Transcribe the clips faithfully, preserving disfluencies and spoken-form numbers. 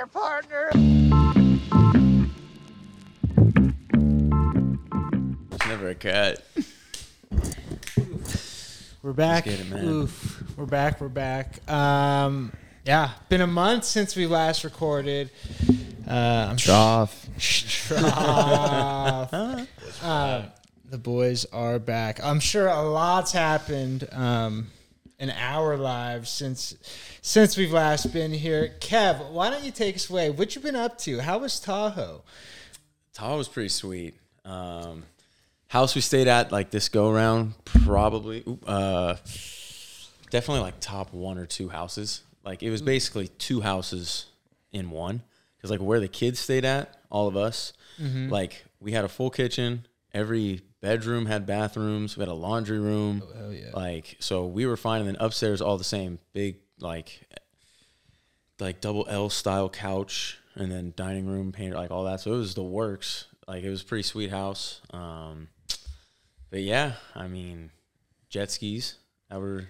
there, partner. It's never a cut. We're back. It, Oof. We're back. We're back. Um, yeah, been a month since we last recorded. Uh, I'm Trough. Trough. uh, the boys are back. I'm sure a lot's happened um, in our lives since since we've last been here. Kev, why don't you take us away? What you been up to? How was Tahoe? Tahoe was pretty sweet. Um, house we stayed at, like this go round, probably uh, definitely like top one or two houses. Like it was basically two houses in one. Because, like, where the kids stayed at, all of us, mm-hmm. like, we had a full kitchen. Every bedroom had bathrooms. We had a laundry room. Oh, hell yeah. Like, so we were fine. And then upstairs, all the same, big, like, like double L-style couch. And then dining room, painter, like, all that. So it was the works. Like, it was a pretty sweet house. Um, but, yeah, I mean, jet skis. That were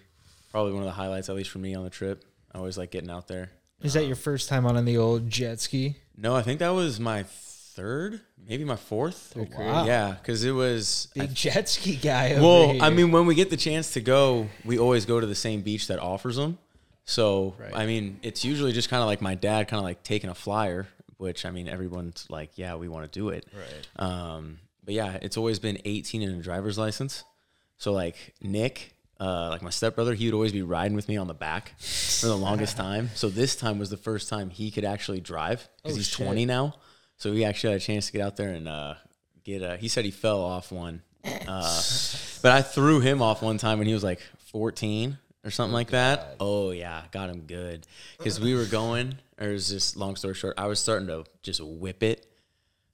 probably one of the highlights, at least for me, on the trip. I always like getting out there. Is that your first time on the old jet ski? No, I think that was my third, maybe my fourth. Oh, wow. Yeah, because it was... Big I, jet ski guy over Well, here. I mean, when we get the chance to go, we always go to the same beach that offers them. So, right. I mean, it's usually just kind of like my dad kind of like taking a flyer, which, I mean, everyone's like, yeah, we want to do it. Right. Um, but, yeah, it's always been eighteen and a driver's license. So, like, Nick... Uh, like my stepbrother, he would always be riding with me on the back for the longest time. So this time was the first time he could actually drive because oh, he's shit. twenty now. So he actually had a chance to get out there and uh, get a, he said he fell off one. Uh, but I threw him off one time when he was like fourteen or something oh, like God. that. Oh, yeah. Got him good. Because we were going, or it was just long story short, I was starting to just whip it.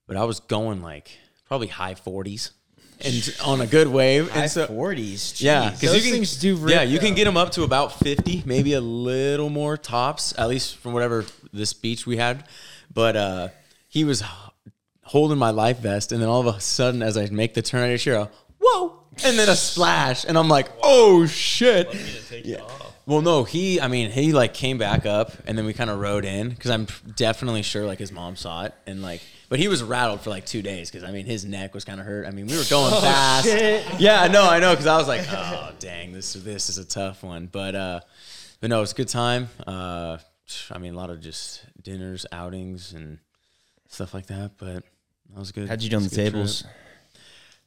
But I was going like probably high forties. And on a good wave. High and so, forties. Geez. Yeah. Those you can, things do rip. Yeah, you though. can get them up to about fifty, maybe a little more tops, at least from whatever this beach we had. But uh, he was holding my life vest, and then all of a sudden, as I make the turn, I just hear a, whoa, and then a splash. And I'm like, wow. oh, shit. Well, yeah. well, no, he, I mean, he, like, came back up, and then we kind of rode in, because I'm definitely sure, like, his mom saw it, and, like, but he was rattled for like two days because, I mean, his neck was kind of hurt. I mean, we were going oh, fast. Shit. Yeah, no, I know because I was like, oh, dang, this, this is a tough one. But, uh, but no, it's a good time. Uh, I mean, a lot of just dinners, outings, and stuff like that. But that was good. How'd you do on the tables?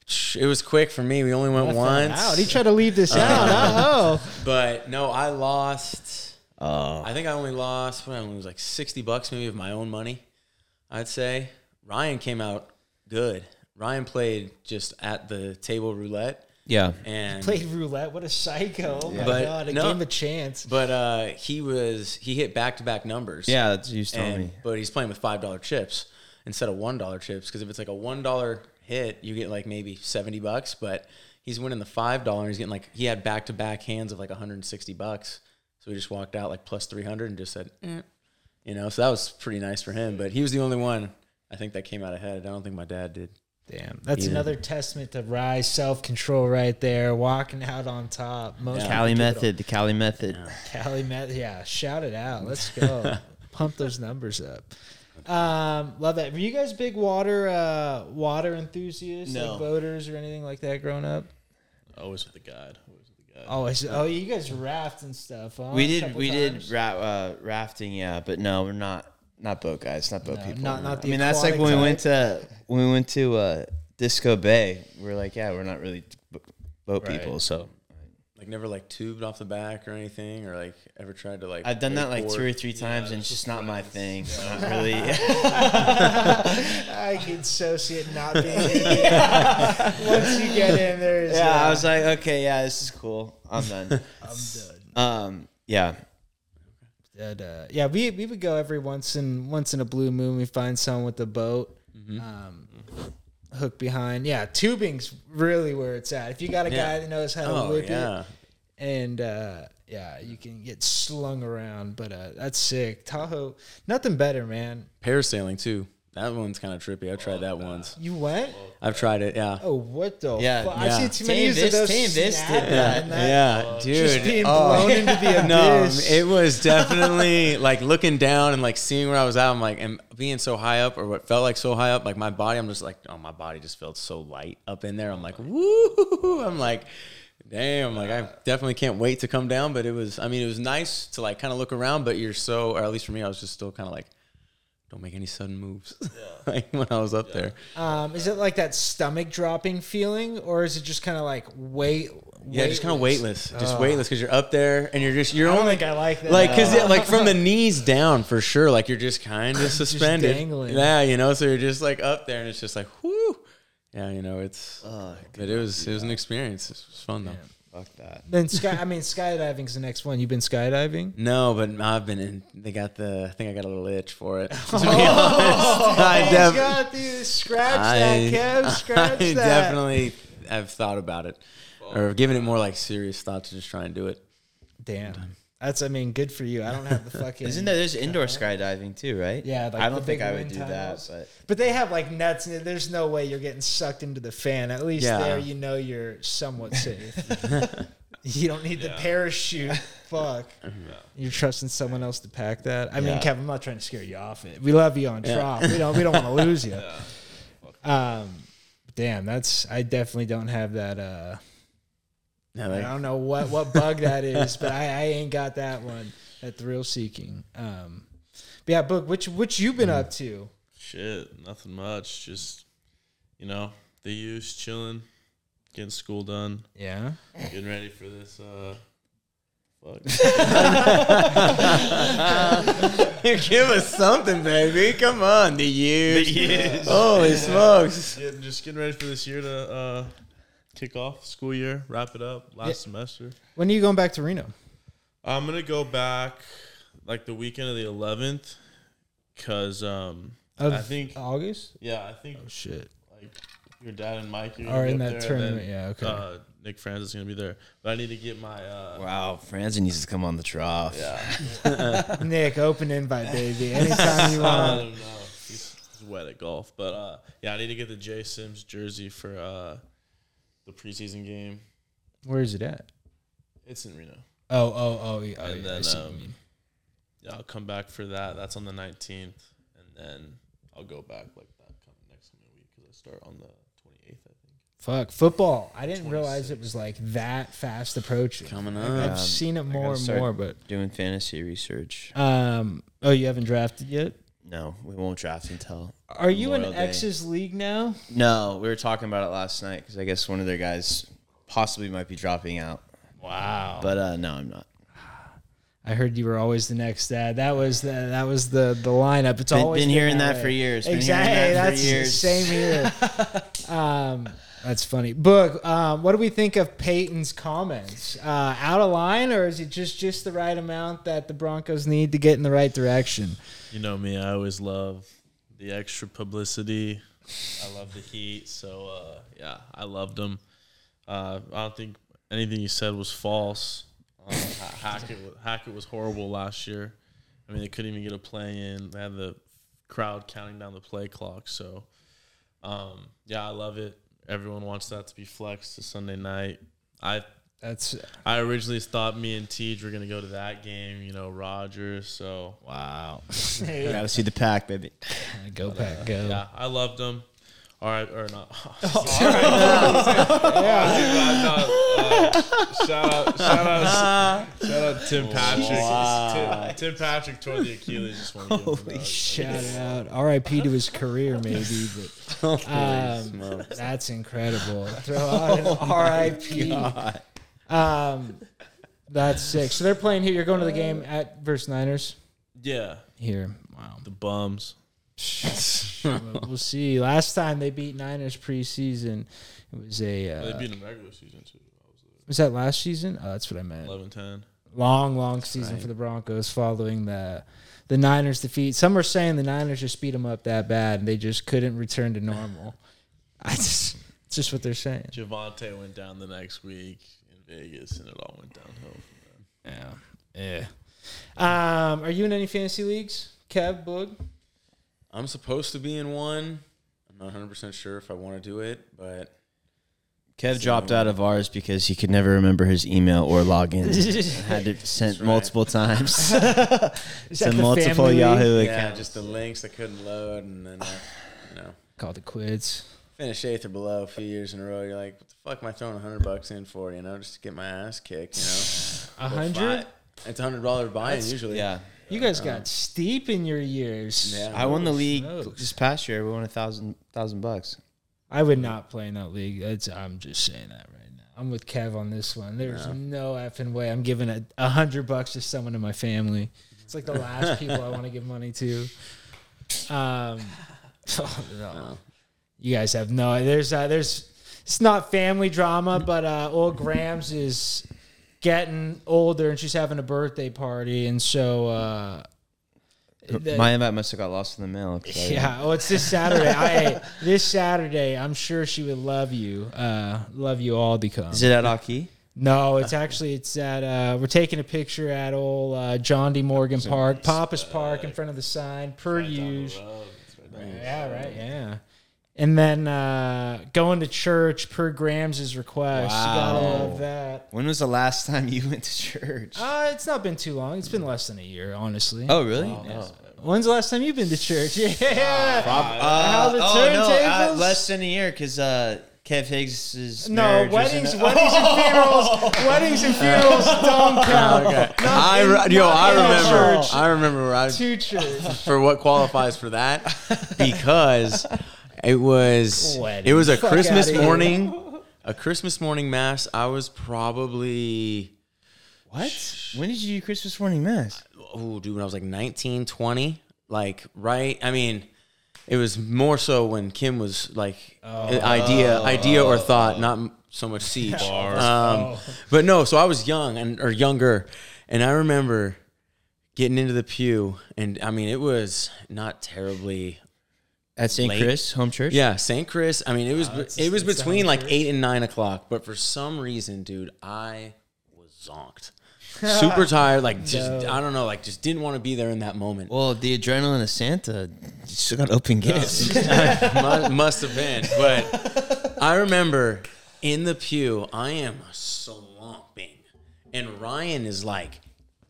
Trip. It was quick for me. We only went That's once. Out. He tried to leave this uh, out. Oh. But, no, I lost. Oh. I think I only lost, what, it was like sixty bucks maybe of my own money, I'd say. Ryan came out good. Ryan played just at the table roulette. Yeah. And he played roulette. What a psycho. Oh, yeah. my but God. A no, game of chance. But uh, he was he hit back-to-back numbers. Yeah, that's what you told me. But he's playing with five dollar chips instead of one dollar chips because if it's like a one dollar hit, you get like maybe seventy bucks. But he's winning the five dollar and he's getting like – he had back-to-back hands of like one hundred sixty bucks. So he just walked out like plus three hundred and just said, eh. You know, so that was pretty nice for him. But he was the only one – I think that came out ahead. I don't think my dad did. Damn. That's either. Another testament to Rye's self-control right there, walking out on top. Most yeah. Cali method, the Cali method. Yeah. Cali method, yeah. Shout it out. Let's go. Pump those numbers up. Um, love that. Were you guys big water uh, water enthusiasts, no. like boaters or anything like that growing up? Always with the guide. Always with the guide. Always. Oh, you guys raft and stuff. Huh? We did, we times. did ra- uh, rafting, yeah, but no, we're not. Not boat guys, not boat no, people. Not, not the I mean, that's like when we went to when we went to uh, Disco Bay. We we're like, yeah, we're not really boat right. people, so like never like tubed off the back or anything, or like ever tried to like. I've done that like board. two or three times, yeah, and it's just not my thing. Yeah. Not really. I can so see it not being. Yeah. Once you get in there, yeah, like, I was like, okay, yeah, this is cool. I'm done. I'm done. Um, yeah. That, uh, yeah, we we would go every once in once in a blue moon. We find someone with a boat, mm-hmm. um, hook behind. Yeah, tubing's really where it's at. If you got a yeah. guy that knows how to oh, whip yeah. it, and uh, yeah, you can get slung around. But uh, that's sick. Tahoe, nothing better, man. Parasailing too. That one's kind of trippy. I tried oh, that nah. once. You went? I've tried it, yeah. Oh, what the yeah, fuck? Yeah. I see too many of those snap yeah, yeah, oh, dude. Just being blown oh. into the abyss. No, it was definitely like looking down and like seeing where I was at. I'm like, and being so high up or what felt like so high up, like my body, I'm just like, oh, my body just felt so light up in there. I'm like, woo. I'm like, damn, like I definitely can't wait to come down. But it was, I mean, it was nice to like kind of look around, but you're so, or at least for me, I was just still kind of like, don't make any sudden moves. Yeah. Like when I was up yeah. there. Um, is it like that stomach dropping feeling, or is it just kind of like weight? Yeah, just kind of weightless, just oh. weightless because you're up there and you're just you're. I don't only, think I like that. Like because oh. like from the knees down for sure. Like you're just kind of suspended. Dangling. Yeah, you know. So you're just like up there, and it's just like whoo. Yeah, you know. It's oh, but it was it was an experience. It was fun though. Yeah. Fuck that. Then sky. I mean, skydiving's the next one. You've been skydiving? No, but I've been in. They got the. I think I got a little itch for it. To be honest, oh, I def- got the scratch I, that, Kev. Scratch I that. Definitely, I've thought about it, oh, or given it more like serious thought to just try and do it. Damn. Sometime. That's. I mean, good for you. I don't have the fucking. Isn't there? There's indoor skydiving too, right? Yeah. Like I don't think I would do that, but. but they have like nets. And there's no way you're getting sucked into the fan. At least yeah. there, you know, you're somewhat safe. You don't need yeah. the parachute. Fuck. Yeah. You're trusting someone else to pack that. I yeah. mean, Kevin, I'm not trying to scare you off it. We love you on yeah. Trough. We don't. We don't want to lose you. Yeah. Um. Damn. That's. I definitely don't have that. Uh. No, like, I don't know what, what bug that is, but I, I ain't got that one. That thrill seeking. Um, but yeah, Boog, which which you been mm. up to? Shit, nothing much. Just you know, the use chilling, getting school done. Yeah, getting ready for this. Uh, fuck. Give us something, baby. Come on, the use. The use. Holy yeah. smokes! Getting, just getting ready for this year to. Uh, Kick off school year, wrap it up, last yeah. semester. When are you going back to Reno? I'm going to go back like the weekend of the eleventh because um, I think August? Yeah, I think. Oh, shit. Like your dad and Mike are, are in that there, tournament. Then, yeah, okay. Uh, Nick Franzen is going to be there. But I need to get my. Uh, wow, Franzen needs to come on the trough. Yeah. Nick, open invite, baby. Anytime you want. I don't know. He's, he's wet at golf. But uh, yeah, I need to get the J. Sims jersey for. Uh, The preseason game. Where is it at? It's in Reno. Oh, oh, oh, yeah. And yeah, then um, yeah, I'll come back for that. That's on the nineteenth, and then I'll go back like that coming next week because I start on the twenty-eighth, I think. Fuck football! I didn't twenty-six. Realize it was like that fast approaching. Coming up, I've um, seen it more and more. But doing fantasy research. Um. Oh, you haven't drafted yet? No, we won't draft until. Are you in X's league now? No, we were talking about it last night because I guess one of their guys possibly might be dropping out. Wow! But uh, no, I'm not. I heard you were always the next dad. That was the that was the the lineup. It's been, always been hearing that, that for years. Exactly, been that that's for years. Same here. um, that's funny. Boog, um, what do we think of Peyton's comments? Uh, out of line, or is it just just the right amount that the Broncos need to get in the right direction? You know me, I always love. The extra publicity, I love the heat. So uh, yeah, I loved him. Uh, I don't think anything he said was false. Um, Hackett, Hackett was horrible last year. I mean, they couldn't even get a play in. They had the crowd counting down the play clock. So um, yeah, I love it. Everyone wants that to be flexed to Sunday night. I that's I originally thought me and Teej were gonna go to that game, you know, Rogers. So wow, gotta see the pack, baby. Go but, pack, uh, go. Yeah, I loved him. All right, or not? Oh, oh. All right. Yeah. uh, shout out, shout out, shout out, Tim Patrick. Wow. Tim, Tim Patrick tore the Achilles. Just want to give Holy him shout out! R I P to his career, maybe, but um, that's incredible. Throw out an oh R I P. Um, that's sick. So they're playing here. You're going to the game at versus Niners. Yeah. Here. Wow. The bums. We'll see. Last time they beat Niners preseason, it was a. Uh, they beat them regular season too. Was that last season? Oh, that's what I meant. eleven ten Long, long season right. for the Broncos following the the Niners defeat. Some are saying the Niners just beat them up that bad and they just couldn't return to normal. I just, it's just what they're saying. Javonte went down the next week. Vegas and it all went downhill from there. Yeah. Yeah. Um, are you in any fantasy leagues? Kev, Boog? I'm supposed to be in one. I'm not one hundred percent sure if I want to do it, but... Kev dropped out of ours because he could never remember his email or login. Had to send right. multiple times. Send multiple family? Yahoo yeah, accounts. Just the links I couldn't load, and then, I, you know, called it quits. Finish eighth or below a few years in a row. You're like, what the fuck am I throwing a hundred bucks in for? You know, just to get my ass kicked. You know, a hundred. It's a hundred dollar buy-in usually. Yeah. You guys got um, steep in your years. Yeah, I won the league this past year. We won a thousand thousand bucks. I would not play in that league. It's, I'm just saying that right now. I'm with Kev on this one. There's yeah. no effing way I'm giving a, a hundred bucks to someone in my family. It's like the last people I want to give money to. Um, oh, no. No. You guys have no idea. There's, uh, there's, it's not family drama, but uh, old Grams is getting older and she's having a birthday party. And so... Uh, The, my invite must have got lost in the mail. Yeah, oh, it's this Saturday. I this Saturday, I'm sure she would love you. Uh, love you all to come. Is it at Aki? No, it's actually it's at. Uh, we're taking a picture at old uh, John D. Morgan Park, nice Papa's stuff. Park in front of the sign per right use. Right nice. Yeah, right. Yeah, and then uh, going to church per Grams' request. Wow. Got all of that. When was the last time you went to church? Uh, it's not been too long. It's been less than a year, honestly. Oh, really? Oh, yeah. No. When's the last time you've been to church? Yeah. Uh, uh, oh, no, uh, less than a year because uh, Kev Higgs is No, weddings, weddings, oh. and funerals, weddings and funerals don't count. Okay. I re- yo, I remember. I remember where I was. To church. For what qualifies for that? Because it was, it was a Fuck Christmas morning, a Christmas morning mass. I was probably... What? Sh- when did you do Christmas morning mass? Oh, dude, when I was like nineteen, twenty, like, right? I mean, it was more so when Kim was like oh, idea, oh, idea or thought, not so much siege. Um, but no, so I was young and or younger, and I remember getting into the pew, and I mean, it was not terribly at Saint Chris home church. Yeah, Saint Chris. I mean, it was oh, it was between like eight and nine o'clock, but for some reason, dude, I was zonked. Super tired, like just no. I don't know, like just didn't want to be there in that moment. Well, the adrenaline of Santa, you still got open gifts. must, must have been, but I remember in the pew, I am slumping, and Ryan is like,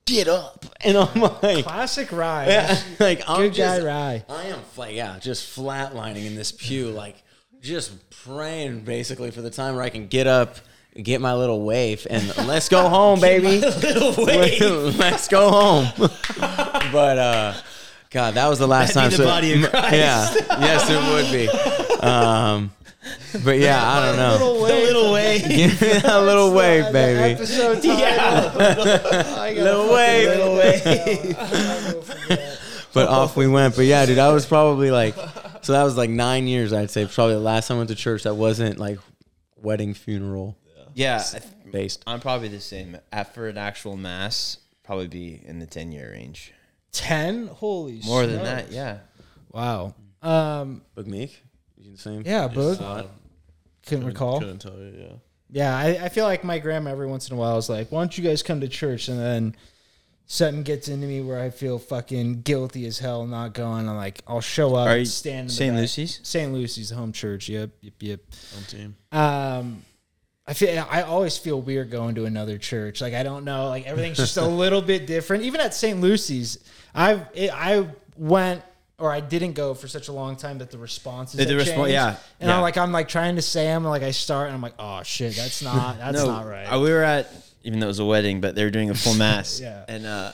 "Get up!" And I'm like, "Classic Ryan, yeah, like I'm good just, guy Ryan." I am flat, yeah, just flatlining in this pew, like just praying basically for the time where I can get up. Get my little wave and let's go home, baby. Little wave. Let's go home. But uh, God, that was the last That'd time. Be the so, body of Christ. Yeah, yes, it would be. Um, but yeah, I don't know. Little wave. The little wave. Give me that little wave, baby. Episode title. Yeah. Little wave. Little wave. But off we went. But yeah, dude, I was probably like, so that was like nine years, I'd say. Probably the last time I went to church that wasn't like wedding, funeral. Yeah, based. I'm probably the same. For an actual mass, probably be in the ten-year range. Ten? Holy shit. More smokes. Than that, yeah. Wow. Um, Boog Meek? You the same? Yeah, Boog. Couldn't, couldn't recall. Couldn't tell you, yeah. Yeah, I, I feel like my grandma every once in a while is like, why don't you guys come to church? And then something gets into me where I feel fucking guilty as hell not going. I'm like, I'll show up Are and stand in the Saint Lucy's? Saint Lucy's, the home church. Yep, yep, yep. Home team. Um... I feel I always feel weird going to another church. Like I don't know, like everything's just a little bit different. Even at Saint Lucy's, I've it, I went or I didn't go for such a long time that the responses the, the had resp- changed. Yeah, and yeah. I'm like I'm like trying to say them, like I start and I'm like, oh shit, that's not that's no, not right. We were at even though it was a wedding, but they were doing a full mass. Yeah, and uh,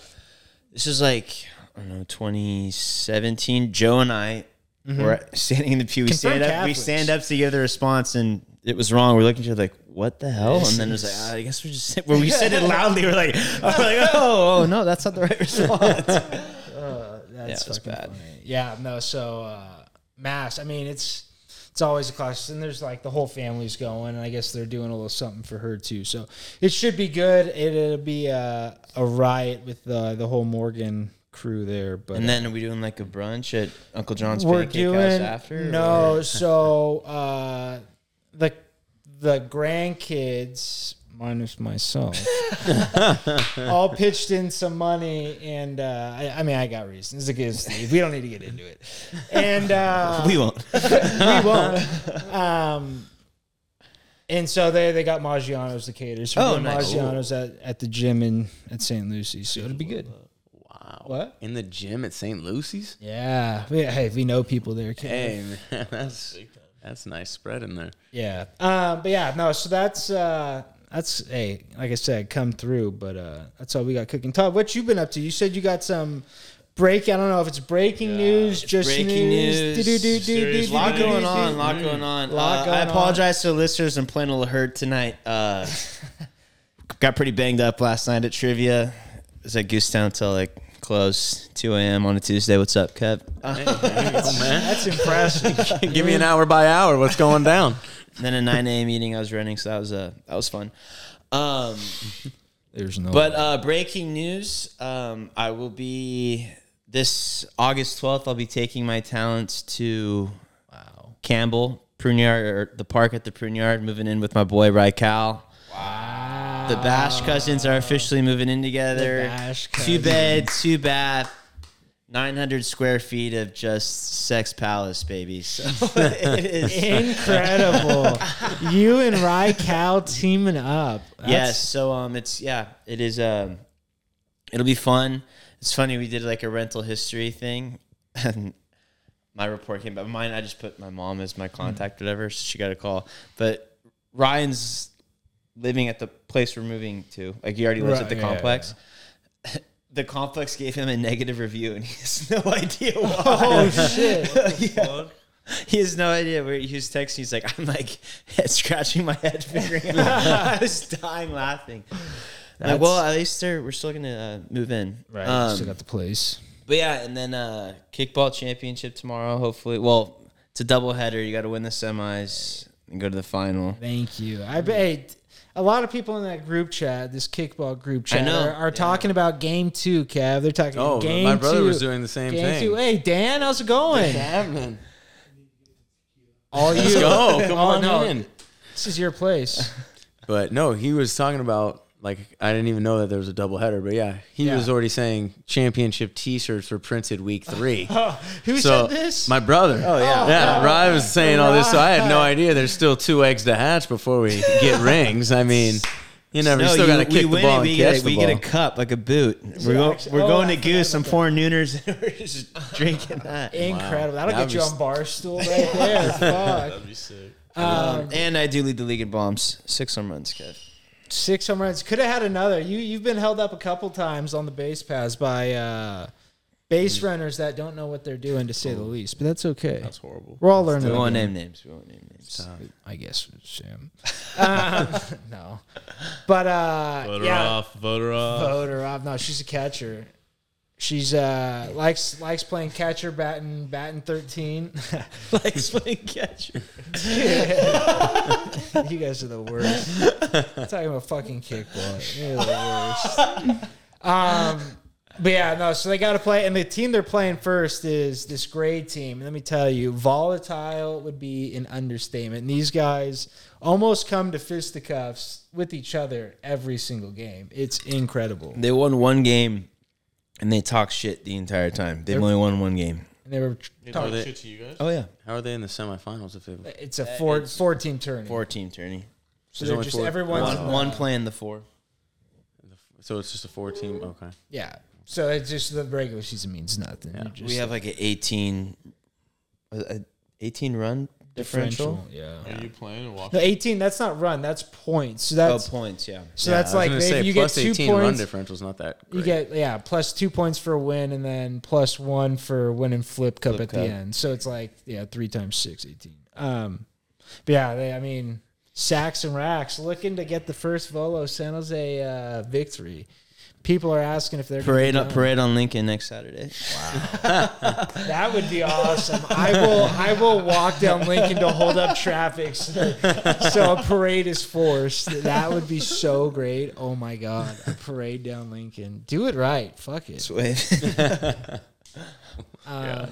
this is like I don't know, twenty seventeen. Joe and I mm-hmm. were standing in the pew. We stand up. Catholics. We stand up to give the response and. It was wrong. We're looking at each other like, what the hell? And then it was like, I guess we're just, where we said it loudly, we're like, I'm like oh, oh, no, that's not the right response. uh, that's yeah, fucking bad. Funny. Yeah, no, so uh, mass, I mean, it's it's always a class. And there's like the whole family's going, and I guess they're doing a little something for her too. So it should be good. It, it'll be uh, a riot with the, the whole Morgan crew there, but and then are we doing like a brunch at Uncle John's Pancake doing, House after? No, or? so... Uh, The the grandkids, minus myself, all pitched in some money, and uh, I, I mean, I got reasons against Steve. We don't need to get into it, and uh, we won't. we won't. Um, and so they they got Maggiano's, the caterers. So oh, nice. Maggiano's at, at the gym in at Saint Lucy's, so it'll be good. Wow. What? In the gym at Saint Lucy's? Yeah. We, hey, we know people there. Hey, man, that's that's nice spread in there. Yeah. Uh, but yeah, no. So that's uh, that's hey, like I said, come through. But uh, that's all we got cooking. Todd, what you been up to? You said you got some break. I don't know if it's breaking yeah, news, it's just breaking news. news. There's a lot going on. A lot going on. I apologize to the listeners. I'm playing a little hurt tonight. Uh, got pretty banged up last night at trivia. It was at Goosetown till like close two a.m. on a Tuesday. What's up, Kev? Hey, that's, man. That's impressive. Give me an hour by hour. What's going down? And then a nine a.m. meeting I was running, so that was uh, that was fun. Um, There's no. But uh, breaking news: um, I will be this August twelfth. I'll be taking my talents to wow. Campbell, PrunYard, or the park at the PrunYard. Moving in with my boy Rykel. Wow. The Bash cousins are officially moving in together. Two bed, two bath, nine hundred square feet of just sex palace, baby. So it is incredible. You and Rykel teaming up. That's- yes. So um, it's yeah, it is um, it'll be fun. It's funny we did like a rental history thing, and my report came, but mine I just put my mom as my contact, whatever. So she got a call, but Ryan's living at the place we're moving to. Like, he already lives right, at the yeah, complex. Yeah, yeah. The complex gave him a negative review, and he has no idea why. Oh, shit. Yeah. He has no idea. Where he was texting. He's like, I'm, like, scratching my head, figuring out. I was dying laughing. Like, well, at least we're still going to uh, move in. Right. Um, still got the place. But, yeah, and then uh, kickball championship tomorrow, hopefully. Well, it's a doubleheader. You got to win the semis and go to the final. Thank you. I bet... A lot of people in that group chat, this kickball group chat, I know. are, are yeah. talking about game two, Kev. They're talking oh, game two. Oh, my brother two. was doing the same game thing. Two. Hey, Dan, how's it going? What's All you. Let's go. Come on no. in. This is your place. But, no, he was talking about, like, I didn't even know that there was a doubleheader. But, yeah, he yeah. was already saying championship T-shirts were printed week three. oh, who so, said this? My brother. Oh, yeah. Oh, yeah, oh, Ryan was saying all this, so I had no idea there's still two eggs to hatch before we get rings. I mean, you never no, still got to kick the win, ball we and get catch a, the we ball. We get a cup, like a boot. We're, go, we're oh, going to Goose, some foreign nooners, and we're just drinking that. Incredible. Wow. That'll That'd get you on sick. Bar stool right there. Fuck. That'd be sick. Um, and I do lead the league in bombs. Six home runs, Kev. Six home runs. Could have had another. You, you've been held up a couple times on the base paths by uh, base runners that don't know what they're doing, to say the least. But that's okay. That's horrible. We're all learning. We won't name names. We won't name names. So, I guess it's him. um, no. But, uh, voter yeah. off. Voter off. Voter off. No, she's a catcher. She's uh likes likes playing catcher, batting batting thirteen. Likes playing catcher. Yeah. You guys are the worst. I'm talking about fucking kickball. You're the worst. Um, but yeah, no. So they got to play, and the team they're playing first is this grade team. And let me tell you, volatile would be an understatement. And these guys almost come to fisticuffs with each other every single game. It's incredible. They won one game. And they talk shit the entire time. They've They're, only won one game. And they were talking they, shit to you guys? Oh, yeah. How are they in the semifinals? If it It's a four, it's four-team tourney. Four-team tourney. So, so just everyone's one, one, one playing the four. So it's just a four-team? Okay. Yeah. So it's just the regular season means nothing. Yeah. Just, we have like an eighteen, eighteen run differential. differential. Yeah. Are you playing and watching? No, eighteen, that's not run. That's points. So that's, oh, points, yeah. So yeah, that's like if say, you plus get two eighteen points, run differential is not that great. You get, yeah, plus two points for a win and then plus one for win and flip cup flip at cup. the end. So it's like, yeah, three times six, eighteen. Um, but yeah, they, I mean, sacks and racks looking to get the first Volo San Jose uh, victory. People are asking if they're parade on, parade on Lincoln next Saturday. Wow, that would be awesome. I will I will walk down Lincoln to hold up traffic, so, so a parade is forced. That would be so great. Oh my god, a parade down Lincoln. Do it right. Fuck it. Sweet. um, yeah.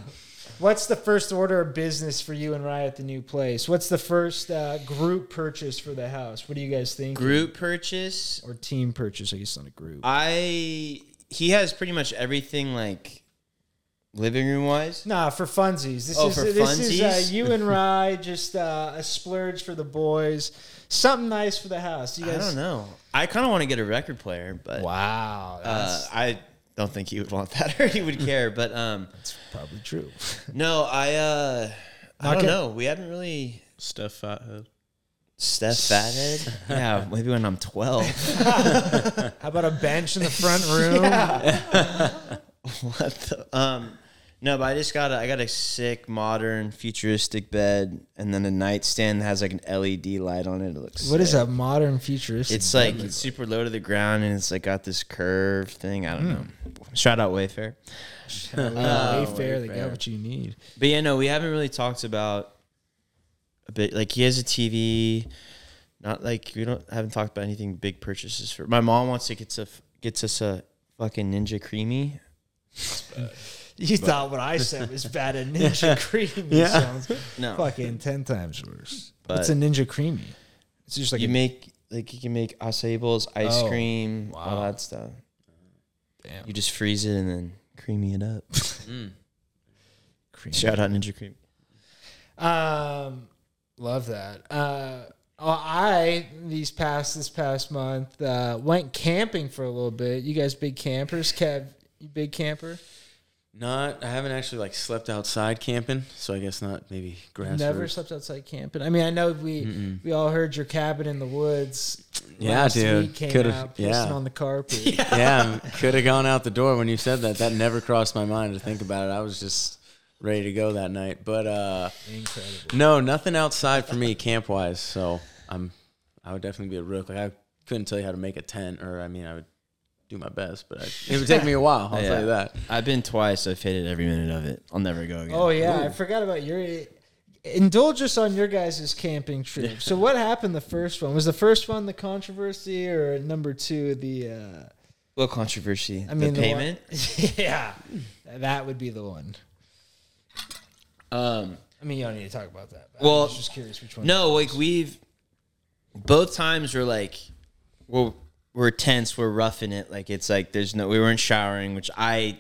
What's the first order of business for you and Ryan at the new place? What's the first uh, group purchase for the house? What do you guys think? Group purchase? Or team purchase, I guess, not a group. I He has pretty much everything, like, living room-wise. Nah, for funsies. This oh, is, for this funsies? This is uh, you and Rye, just uh, a splurge for the boys. Something nice for the house. You guys... I don't know. I kind of want to get a record player, but... Wow. Uh, I... Don't think he would want that or he would care, but um, that's probably true. No, I uh, I don't know. We haven't really Steph Fathead. Steph Fathead? Yeah, maybe when I'm twelve. How about a bench in the front room? Yeah. What the um no, but I just got a, I got a sick, modern, futuristic bed, and then a nightstand that has like an L E D light on it. It looks. What sick. Is a modern futuristic? It's like it's super low to the ground, and it's like got this curved thing. I don't mm. know. Shout out Wayfair. Shout out Wayfair, they got what you need. But yeah, no, we haven't really talked about a bit. Like he has a T V. Not like we don't haven't talked about anything big purchases for. My mom wants to get us gets us a fucking Ninja Creamy. You but. Thought what I said was bad at Ninja Creamy. Yeah. Sounds no. fucking ten times worse. But it's a Ninja Creamy. It's just like you a, make like you can make acai bowls, ice oh, cream, wow. all that stuff. Damn. You just freeze it and then creamy it up. mm. creamy. Shout out Ninja Creamy. Um, love that. Uh, I these past this past month uh, went camping for a little bit. You guys big campers? Kev, you big camper? Not, I haven't actually, like, slept outside camping, so I guess not, maybe grass. Never roots. Slept outside camping. I mean, I know we Mm-mm. we all heard your cabin in the woods. Yeah, last dude. Week came could've, out, yeah. on the carpet. Yeah, yeah could have gone out the door when you said that. That never crossed my mind to think about it. I was just ready to go that night. But, uh, incredible. No, nothing outside for me camp-wise, so I'm, I would definitely be a rook. Like, I couldn't tell you how to make a tent, or, I mean, I would. Do my best, but I, it would take me a while. I'll yeah. tell you that. I've been twice. I've hated every minute of it. I'll never go again. Oh, yeah. Ooh. I forgot about your... Indulge us on your guys' camping trip. So what happened the first one? Was the first one the controversy or number two the... Uh, well, controversy. I mean, the, the payment? One, yeah. That would be the one. Um, I mean, you don't need to talk about that. Well, I was just curious which one. No, like we've... Both times we're like... Well... We're tense. We're roughing it. Like, it's like there's no, we weren't showering, which I,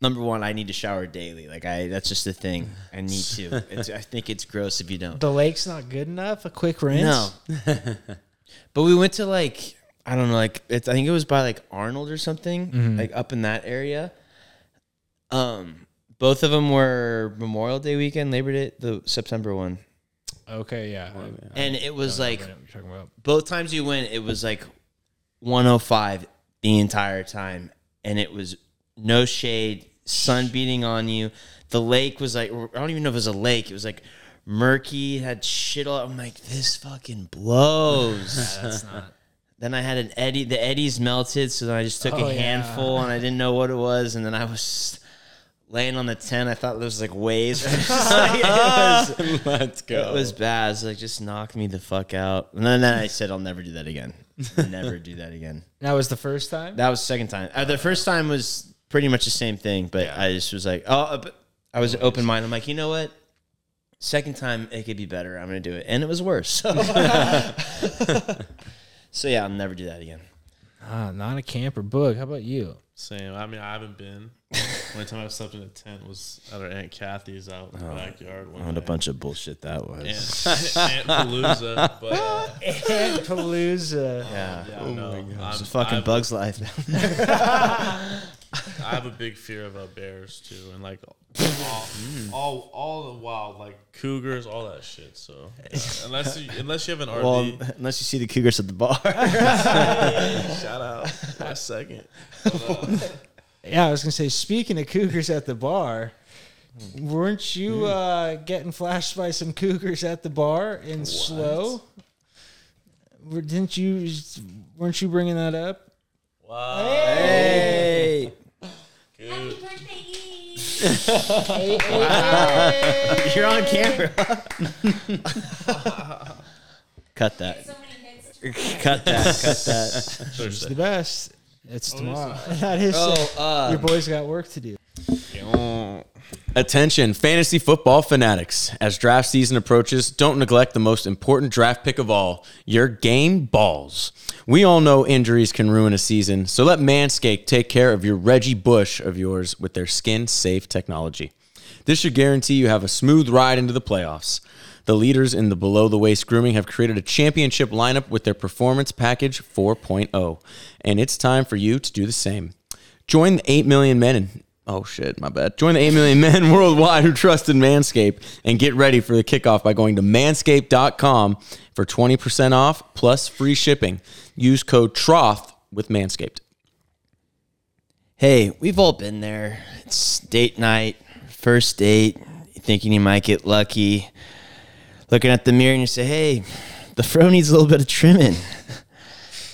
number one, I need to shower daily. Like, I, that's just the thing. I need to. It's, I think it's gross if you don't. The lake's not good enough? A quick rinse? No. But we went to, like, I don't know, like, it's, I think it was by, like, Arnold or something, mm-hmm. like, up in that area. Um, both of them were Memorial Day weekend, Labor Day, the September one. Okay, yeah. Well, and I, it was, like, both times you went, it was, like, one oh five the entire time, and it was no shade, sun beating on you. The lake was like, I don't even know if it was a lake. It was like murky, had shit all. I'm like, this fucking blows. Yeah, that's not. Then I had an eddy. The eddies melted, so then I just took oh, a handful, yeah. and I didn't know what it was. And then I was laying on the tent. I thought it was like waves. Like, was, let's go. It was bad. It was like, just knock me the fuck out. And then I said, I'll never do that again. Never do that again. That was the first time? That was the second time. Uh, the first time was pretty much the same thing, but yeah. I just was like, oh, but I was open-minded. I'm like, you know what? Second time, it could be better. I'm going to do it. And it was worse. So, so yeah, I'll never do that again. Ah, not a camper. Boog, how about you? Same. I mean, I haven't been. One time I slept in a tent was at our Aunt Kathy's out in the oh, backyard. One what night. A bunch of bullshit that was. Aunt, Aunt Palooza. But, uh, Aunt Palooza. Yeah. yeah oh no, my God. It's a fucking I'm, bug's life. I have a big fear about bears, too. And, like, all, all all the wild, like, cougars, all that shit. So, yeah. unless, you, unless you have an R V. Well, unless you see the cougars at the bar. Shout out. My second. But, uh, yeah, I was going to say, speaking of cougars at the bar, weren't you uh, getting flashed by some cougars at the bar in what? Slow? Didn't you, weren't you bringing that up? Wow. Hey! hey. Happy birthday, Eve! Wow. Hey. You're on camera. Cut that. So many hits. Cut that. Cut that. She's the best. It's tomorrow. That is oh, uh, your boys got work to do. Attention, fantasy football fanatics. As draft season approaches, don't neglect the most important draft pick of all, your game balls. We all know injuries can ruin a season, so let Manscaped take care of your Reggie Bush of yours with their skin-safe technology. This should guarantee you have a smooth ride into the playoffs. The leaders in the below-the-waist grooming have created a championship lineup with their Performance Package four point oh, and it's time for you to do the same. Join the eight million men in Oh, shit, my bad. Join the eight million men worldwide who trust in Manscaped and get ready for the kickoff by going to manscaped dot com for twenty percent off plus free shipping. Use code Trough with Manscaped. Hey, we've all been there. It's date night, first date, you're thinking you might get lucky. Looking at the mirror and you say, hey, the fro needs a little bit of trimming.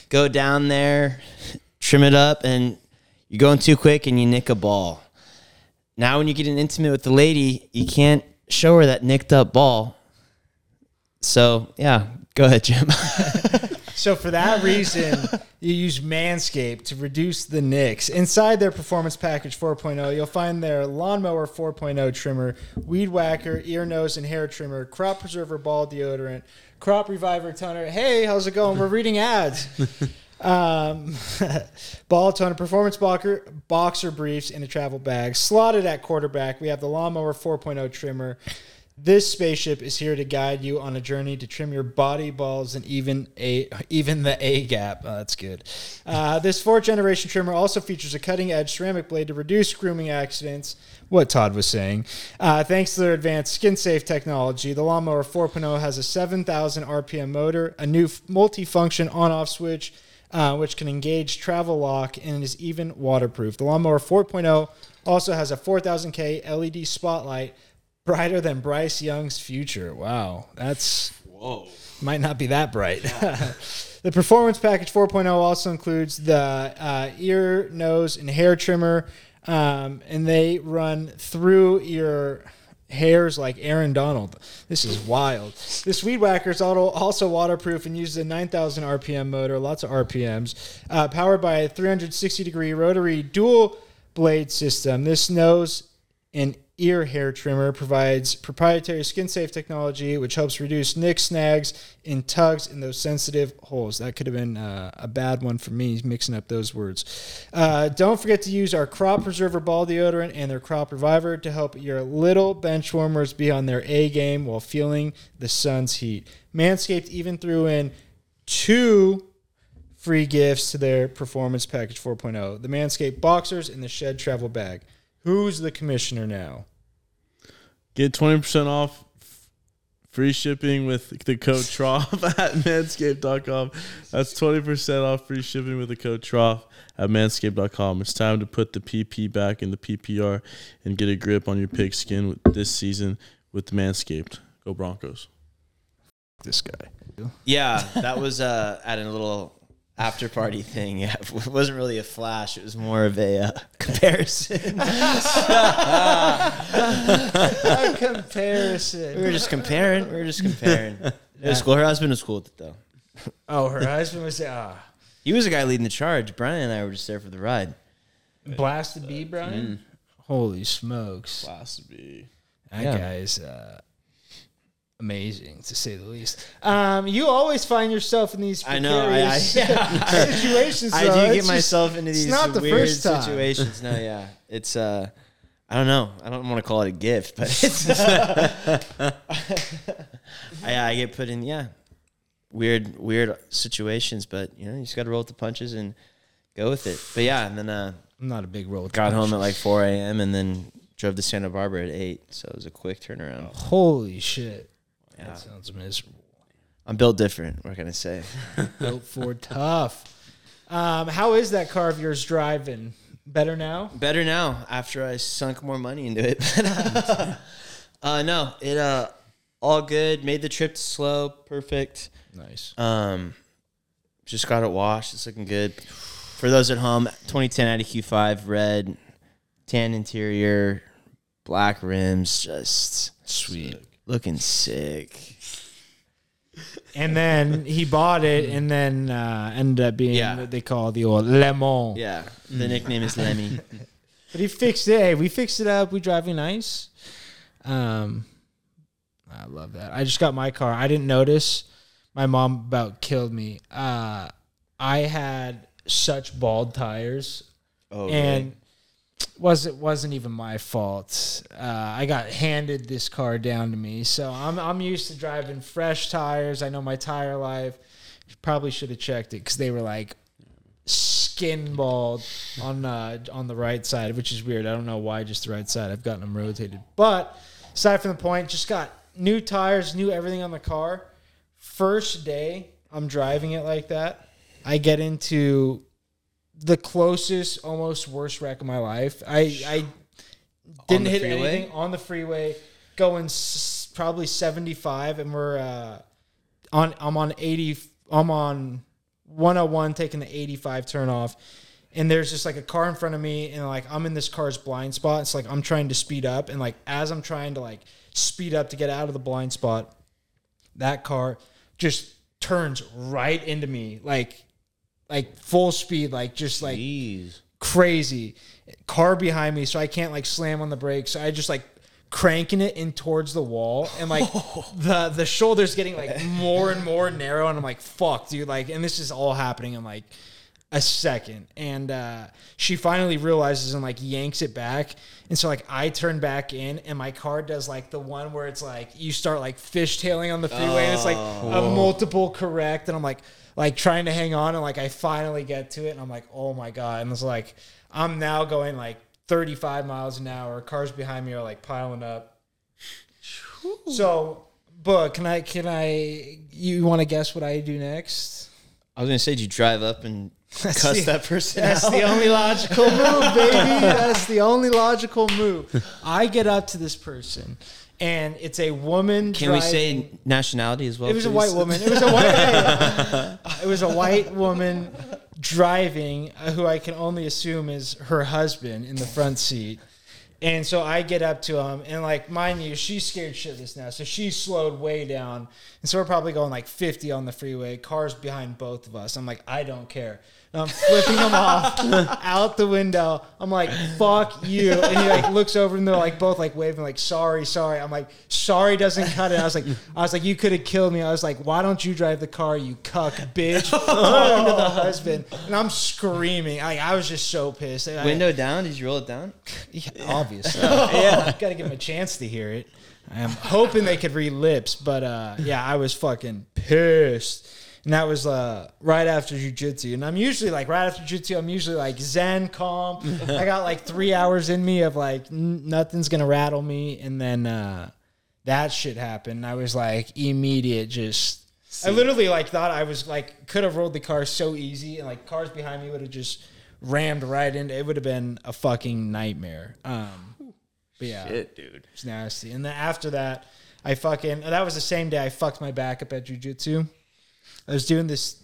Go down there, trim it up, and you're going too quick and you nick a ball. Now when you get intimate with the lady, you can't show her that nicked up ball. So, yeah, go ahead, Jim. So for that reason, you use Manscaped to reduce the nicks. Inside their Performance Package four point oh, you'll find their Lawnmower four point oh trimmer, Weed Whacker, ear, nose, and hair trimmer, Crop Preserver ball deodorant, Crop Reviver toner. Hey, how's it going? We're reading ads. Um, ball toner, performance boxer, boxer briefs in a travel bag. Slotted at quarterback, we have the Lawnmower four point oh trimmer. This spaceship is here to guide you on a journey to trim your body, balls, and even a even the A-gap. Oh, that's good. Uh, this fourth-generation trimmer also features a cutting-edge ceramic blade to reduce grooming accidents, what Todd was saying. Uh, thanks to their advanced skin-safe technology, the Lawnmower four point oh has a seven thousand R P M motor, a new multi-function on-off switch, Uh, which can engage travel lock and is even waterproof. The Lawnmower four point oh also has a four thousand K L E D spotlight, brighter than Bryce Young's future. Wow, that's whoa, might not be that bright. Yeah. The Performance Package four point oh also includes the uh, ear, nose, and hair trimmer, um, and they run through your hairs like Aaron Donald. This is wild. This Weed Whacker is also waterproof and uses a nine thousand R P M motor, lots of R P Ms, uh, powered by a three hundred sixty degree rotary dual blade system. This nose and ear hair trimmer provides proprietary skin-safe technology, which helps reduce nicks, snags, and tugs in those sensitive holes. That could have been uh, a bad one for me, mixing up those words. Uh, don't forget to use our Crop Preserver ball deodorant and their Crop Reviver to help your little bench warmers be on their A game while feeling the sun's heat. Manscaped even threw in two free gifts to their Performance Package four point oh, the Manscaped boxers and the Shed travel bag. Who's the commissioner now? Get twenty percent off free shipping with the code Trough at manscaped dot com. That's twenty percent off free shipping with the code Trough at manscaped dot com. It's time to put the P P back in the P P R and get a grip on your pig skin with this season with Manscaped. Go Broncos. This guy. Yeah, that was uh, at a little after party thing. Yeah, it wasn't really a flash, it was more of a uh, comparison. A comparison. We were just comparing. We were just comparing. Yeah. It was cool. Her husband was cool with it though. Oh, her husband was ah. He was the guy leading the charge. Brian and I were just there for the ride. Blasted B, Brian. Mm. Holy smokes! Blasted B. That yeah. guy's. Uh, Amazing, to say the least. Um, you always find yourself in these precarious I know, I, I, situations. I though. do it's get just, myself into these not the weird first time. situations. No, yeah. It's, uh, I don't know. I don't want to call it a gift, but it's I, I get put in, yeah, weird, weird situations, but, you know, you just got to roll with the punches and go with it. But, yeah, and then uh, I'm not a big roll with got punches. Home at like four a.m. and then drove to Santa Barbara at eight, so it was a quick turnaround. Oh, holy shit. Yeah. That sounds miserable. I'm built different, what can I say? Built for tough. Um, how is that car of yours driving? Better now? Better now, after I sunk more money into it. uh, no, it uh, all good. Made the trip to slow, perfect. Nice. Um, just got it washed. It's looking good. For those at home, twenty ten Audi Q five, red, tan interior, black rims, just sweet. Looking sick. And then he bought it and then uh, ended up being yeah. what they call the old Lemon. Yeah. The nickname is Lemmy. But he fixed it. Hey, we fixed it up. We driving nice. Um, I love that. I just got my car. I didn't notice. My mom about killed me. Uh, I had such bald tires. Oh, and really? was it wasn't even my fault. Uh, I got handed this car down to me, so I'm I'm used to driving fresh tires. I know my tire life. Probably should have checked it because they were like skin bald on uh, on the right side, which is weird. I don't know why just the right side. I've gotten them rotated, but aside from the point, just got new tires, new everything on the car. First day I'm driving it like that, I get into the closest, almost worst wreck of my life. I, I didn't hit freeway? anything on the freeway, going s- probably seventy-five, and we're uh, on. I'm on eighty. I'm on one oh one, taking the eighty-five turn off, and there's just like a car in front of me, and like I'm in this car's blind spot. It's like I'm trying to speed up, and like as I'm trying to like speed up to get out of the blind spot, that car just turns right into me, like. Like full speed, like just like Jeez. crazy. Car behind me, so I can't like slam on the brakes. So I just like cranking it in towards the wall, and like oh. the the shoulder's getting like more and more narrow, and I'm like, fuck, dude. Like, and this is all happening in like a second. And uh, she finally realizes and like yanks it back. And so like I turn back in, and my car does like the one where it's like you start like fishtailing on the freeway, oh. and it's like a multiple correct, and I'm like. Like trying to hang on, and like I finally get to it, and I'm like, oh my God. And it's like, I'm now going like thirty-five miles an hour. Cars behind me are like piling up. So, Boog, can I, can I, you want to guess what I do next? I was going to say, did you drive up and that's cuss the, that person that's out? That's the only logical move, baby. That's the only logical move. I get up to this person. And it's a woman. Can driving. we say nationality as well? It was please? a white woman. It was a white. It was a white woman driving, who I can only assume is her husband in the front seat. And so I get up to him, and like, mind you, she's scared shitless now, so she slowed way down. And so we're probably going like fifty on the freeway. Cars behind both of us. I'm like, I don't care. And I'm flipping them off out the window. I'm like, fuck you. And he like looks over, and they're like both like waving like, sorry, sorry. I'm like, sorry doesn't cut it. I was like, I was like, you could have killed me. I was like, why don't you drive the car, you cuck, bitch? Talking to the husband, and I'm screaming. I, I was just so pissed. And window I, down? Did you roll it down? Yeah, obviously. So, yeah, I've got to give them a chance to hear it. I'm hoping they could re-lips, but uh, yeah, I was fucking pissed. And that was uh, right after jiu-jitsu. And I'm usually like, right after jiu-jitsu, I'm usually like zen, calm. I got like three hours in me of like, n- nothing's going to rattle me. And then uh, that shit happened. I was like, immediate just... See. I literally like thought I was like, could have rolled the car so easy. And like cars behind me would have just... rammed right into it. Would have been a fucking nightmare. Um, but yeah, shit, dude, it's nasty. And then after that, I fucking that was the same day I fucked my back up at jiu-jitsu. I was doing this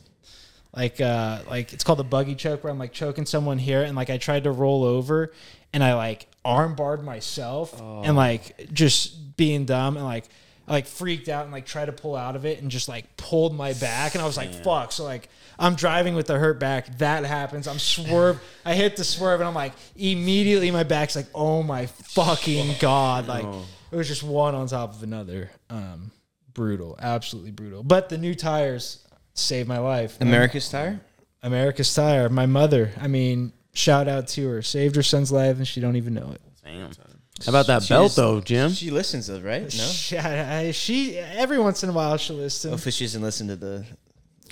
like uh, like it's called the buggy choke, where I'm like choking someone here, and like I tried to roll over, and I like arm barred myself, oh. and like just being dumb, and like I like freaked out and like tried to pull out of it, and just like pulled my back, and I was like, yeah. fuck. So like. I'm driving with a hurt back. That happens. I'm swerve. I hit the swerve, and I'm like, immediately my back's like, oh my fucking God. Like, oh. It was just one on top of another. Um, brutal. Absolutely brutal. But the new tires saved my life. America's man. Tire? America's Tire. My mother. I mean, shout out to her. Saved her son's life, and she don't even know it. Damn. How about that she belt, is, though, Jim? She listens to it, right? No? She, I, she, every once in a while, she'll listen. Hopefully she doesn't listen to the...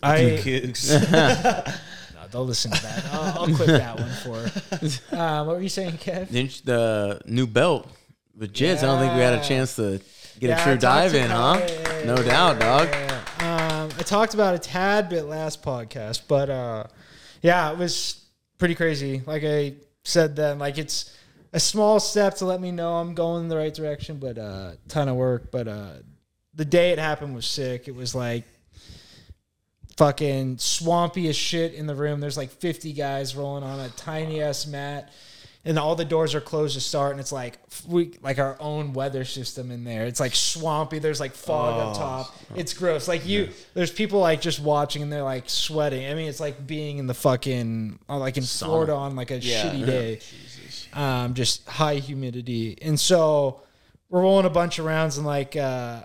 I no, they'll listen to that. I'll, I'll clip that one for. Uh, what were you saying, Kev? The new belt with Jiz. Yeah. I don't think we had a chance to get yeah, a true dive in, huh? It. No doubt, dog. Yeah. Um, I talked about a tad bit last podcast, but uh, yeah, it was pretty crazy. Like I said then, like it's a small step to let me know I'm going in the right direction, but a uh, ton of work. But uh, the day it happened was sick. It was like. Fucking swampy as shit in the room. There's like fifty guys rolling on a tiny ass mat, and all the doors are closed to start. And it's like we like our own weather system in there. It's like swampy. There's like fog oh. up top. It's gross. Like you, yeah. there's people like just watching, and they're like sweating. I mean, it's like being in the fucking like in Florida on like a yeah. shitty day. Jesus. um, just high humidity. And so we're rolling a bunch of rounds, and like uh,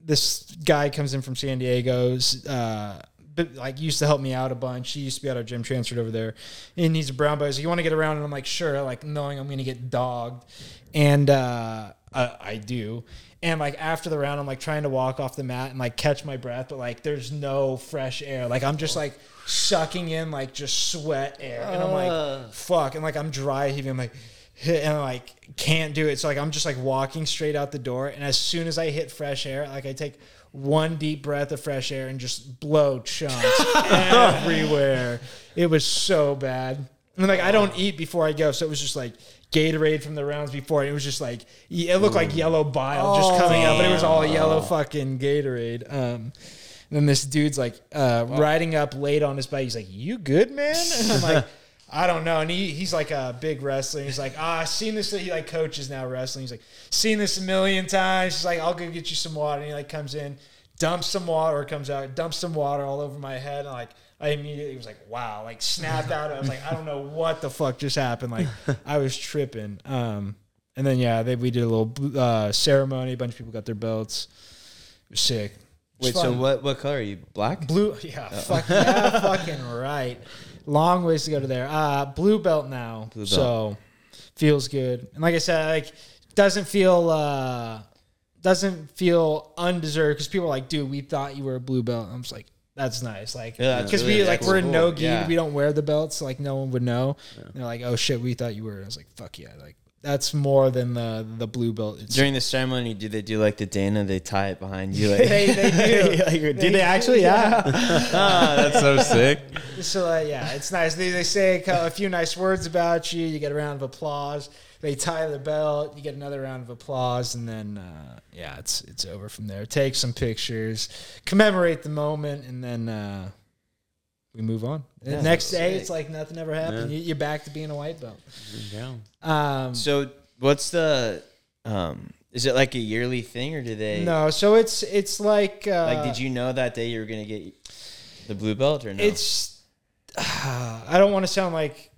this guy comes in from San Diego's, uh, but like used to help me out a bunch. He used to be at our gym, transferred over there, and he's a brown boy. So you want to get around? And I'm like, sure, like knowing I'm going to get dogged, and uh, I, I do. And, like, after the round, I'm, like, trying to walk off the mat and, like, catch my breath. But, like, there's no fresh air. Like, I'm just, like, sucking in, like, just sweat air. And I'm, like, fuck. And, like, I'm dry heaving. I'm, like, hit, and I, like, can't do it. So, like, I'm just, like, walking straight out the door. And as soon as I hit fresh air, like, I take one deep breath of fresh air and just blow chunks everywhere. It was so bad. And, like, I don't eat before I go. So it was just, like, Gatorade from the rounds before, and it was just like it looked Ooh. like yellow bile oh, just coming up, and it was all yellow fucking Gatorade. Um, and then this dude's like uh, wow. riding up late on his bike. He's like, "You good, man?" And I'm like, "I don't know." And he he's like a big wrestler. He's like, "Ah, I've seen this." He like coaches now wrestling. He's like, "Seen this a million times." He's like, "I'll go get you some water." And he like comes in, dumps some water, or comes out, dumps some water all over my head, and like. I immediately was like, wow, like snapped out. I was like, I don't know what the fuck just happened. Like I was tripping. Um, and then, yeah, they, we did a little uh, ceremony. A bunch of people got their belts. It was sick. It was Wait, fun. So what, what color are you? Black? Blue. Yeah. Uh-oh. Fuck yeah. Fucking right. Long ways to go to there. Uh, blue belt now. Blue belt. So feels good. And like I said, like doesn't feel, uh, doesn't feel undeserved. Cause people are like, dude, we thought you were a blue belt. And I was like, that's nice, like, because yeah, really we like we're in no gi, yeah. we don't wear the belts, so, like no one would know. Yeah. And they're like, oh shit, we thought you were. And I was like, fuck yeah, like that's more than the the blue belt. It's During the ceremony, do they do like the Dana? They tie it behind you. Like, they they do. like, do they, they actually? Yeah. ah, that's so sick. So uh, yeah, it's nice. They they say a few nice words about you. You get a round of applause. They tie the belt. You get another round of applause, and then uh, yeah, it's it's over from there. Take some pictures, commemorate the moment, and then uh, we move on. Yeah, the next day, sick. It's like nothing ever happened. Yeah. You're back to being a white belt. Yeah. Um, so what's the? Um, is it like a yearly thing, or do they? No. So it's it's like uh, like did you know that day you were gonna get the blue belt or no? It's uh, I don't want to sound like.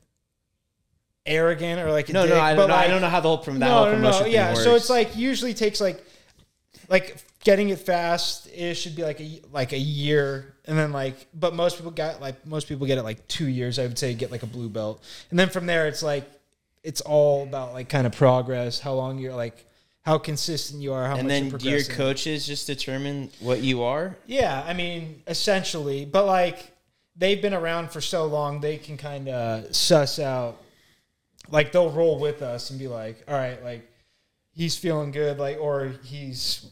Arrogant or like a no, dick, no, I don't know. Like, I don't know how the whole from that no, whole promotion no, no. yeah. Thing works. So it's like usually takes like like getting it fast. It should be like a like a year, and then like but most people got like most people get it like two years. I would say get like a blue belt, and then from there it's like it's all about like kind of progress, how long you're like. How consistent you are, how and much you're progressing. And then your coaches just determine what you are. Yeah, I mean essentially, but like they've been around for so long, they can kind of suss out. Like, they'll roll with us and be like, all right, like, he's feeling good, like, or he's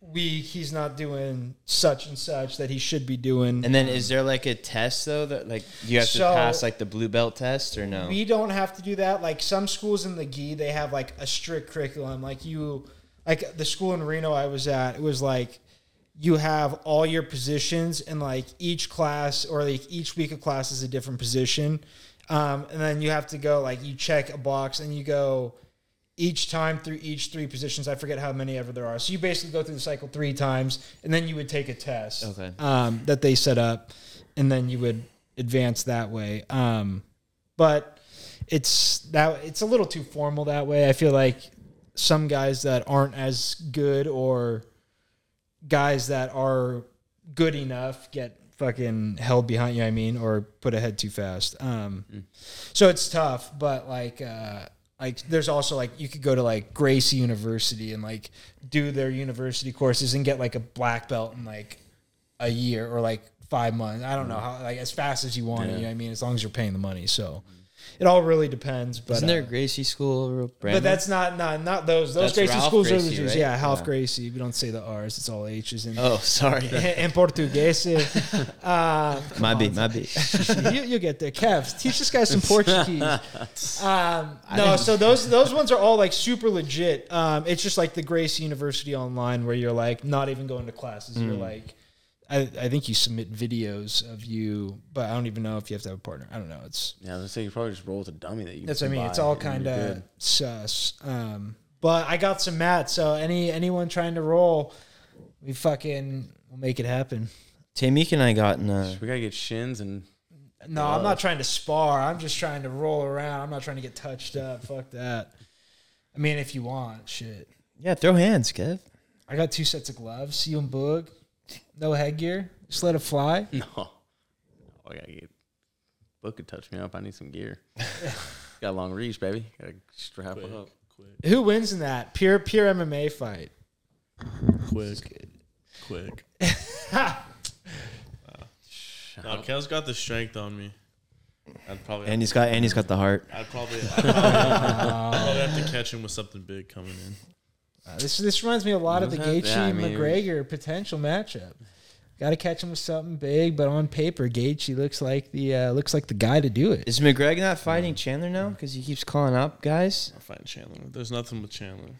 weak, he's not doing such and such that he should be doing. And then um, is there, like, a test, though, that, like, you have so to pass, like, the blue belt test or no? We don't have to do that. Like, some schools in the G, they have, like, a strict curriculum. Like, you, like, the school in Reno I was at, it was, like, you have all your positions and, like, each class or, like, each week of class is a different position. Um, and then you have to go, like, you check a box, and you go each time through each three positions. I forget how many ever there are. So you basically go through the cycle three times, and then you would take a test okay. um, that they set up, and then you would advance that way. Um, but it's that it's a little too formal that way. I feel like some guys that aren't as good or guys that are good enough get – fucking held behind, you know what I mean, or put ahead too fast. Um, mm. So it's tough, but like, uh, like there's also like you could go to like Gracie University and like do their university courses and get like a black belt in like a year or like five months. I don't know how, like as fast as you want, yeah. you know what I mean, as long as you're paying the money. So it all really depends. But, Isn't there uh, a Gracie school? Brandon? But that's not not not those those that's Gracie Ralph schools Gracie, are the Jews. Right? Yeah, Half yeah. Gracie. We don't say the R's. It's all H's. In, oh, sorry. In Portuguese. Uh, my be, my be. You you get there, Kev. Teach this guy some Portuguese. Um, no, so those those ones are all like super legit. Um, it's just like the Gracie University online where you're like not even going to classes. Mm. You're like. I, I think you submit videos of you, but I don't even know if you have to have a partner. I don't know. It's yeah. Let's say you probably just roll with a dummy that you. That's what I mean. It's all kind of sus. Um, but I got some mats. So any anyone trying to roll, we fucking will make it happen. Tamika and I got in. A, we gotta get shins and No, uh, I'm not trying to spar. I'm just trying to roll around. I'm not trying to get touched up. Fuck that. I mean, if you want, shit. Yeah, throw hands, Kev. I got two sets of gloves. You and Boog. No headgear. Just let it fly. No. no I got to get... Boog could touch me up. I need some gear. Got a long reach, baby. Got to strap quick, up. Quick. Who wins in that? Pure pure M M A fight. Quick. Quick. Ha! No, Kel's got the strength on me. I'd probably and he's got and he's got the heart. I'd probably, I'd probably, I'd probably have to catch him with something big coming in. Uh, this this reminds me a lot of the Gaethje yeah, I mean, McGregor potential matchup. Got to catch him with something big, but on paper, Gaethje looks like the uh, looks like the guy to do it. Is McGregor not fighting Chandler now because he keeps calling up guys? I'm fighting Chandler. There's nothing with Chandler.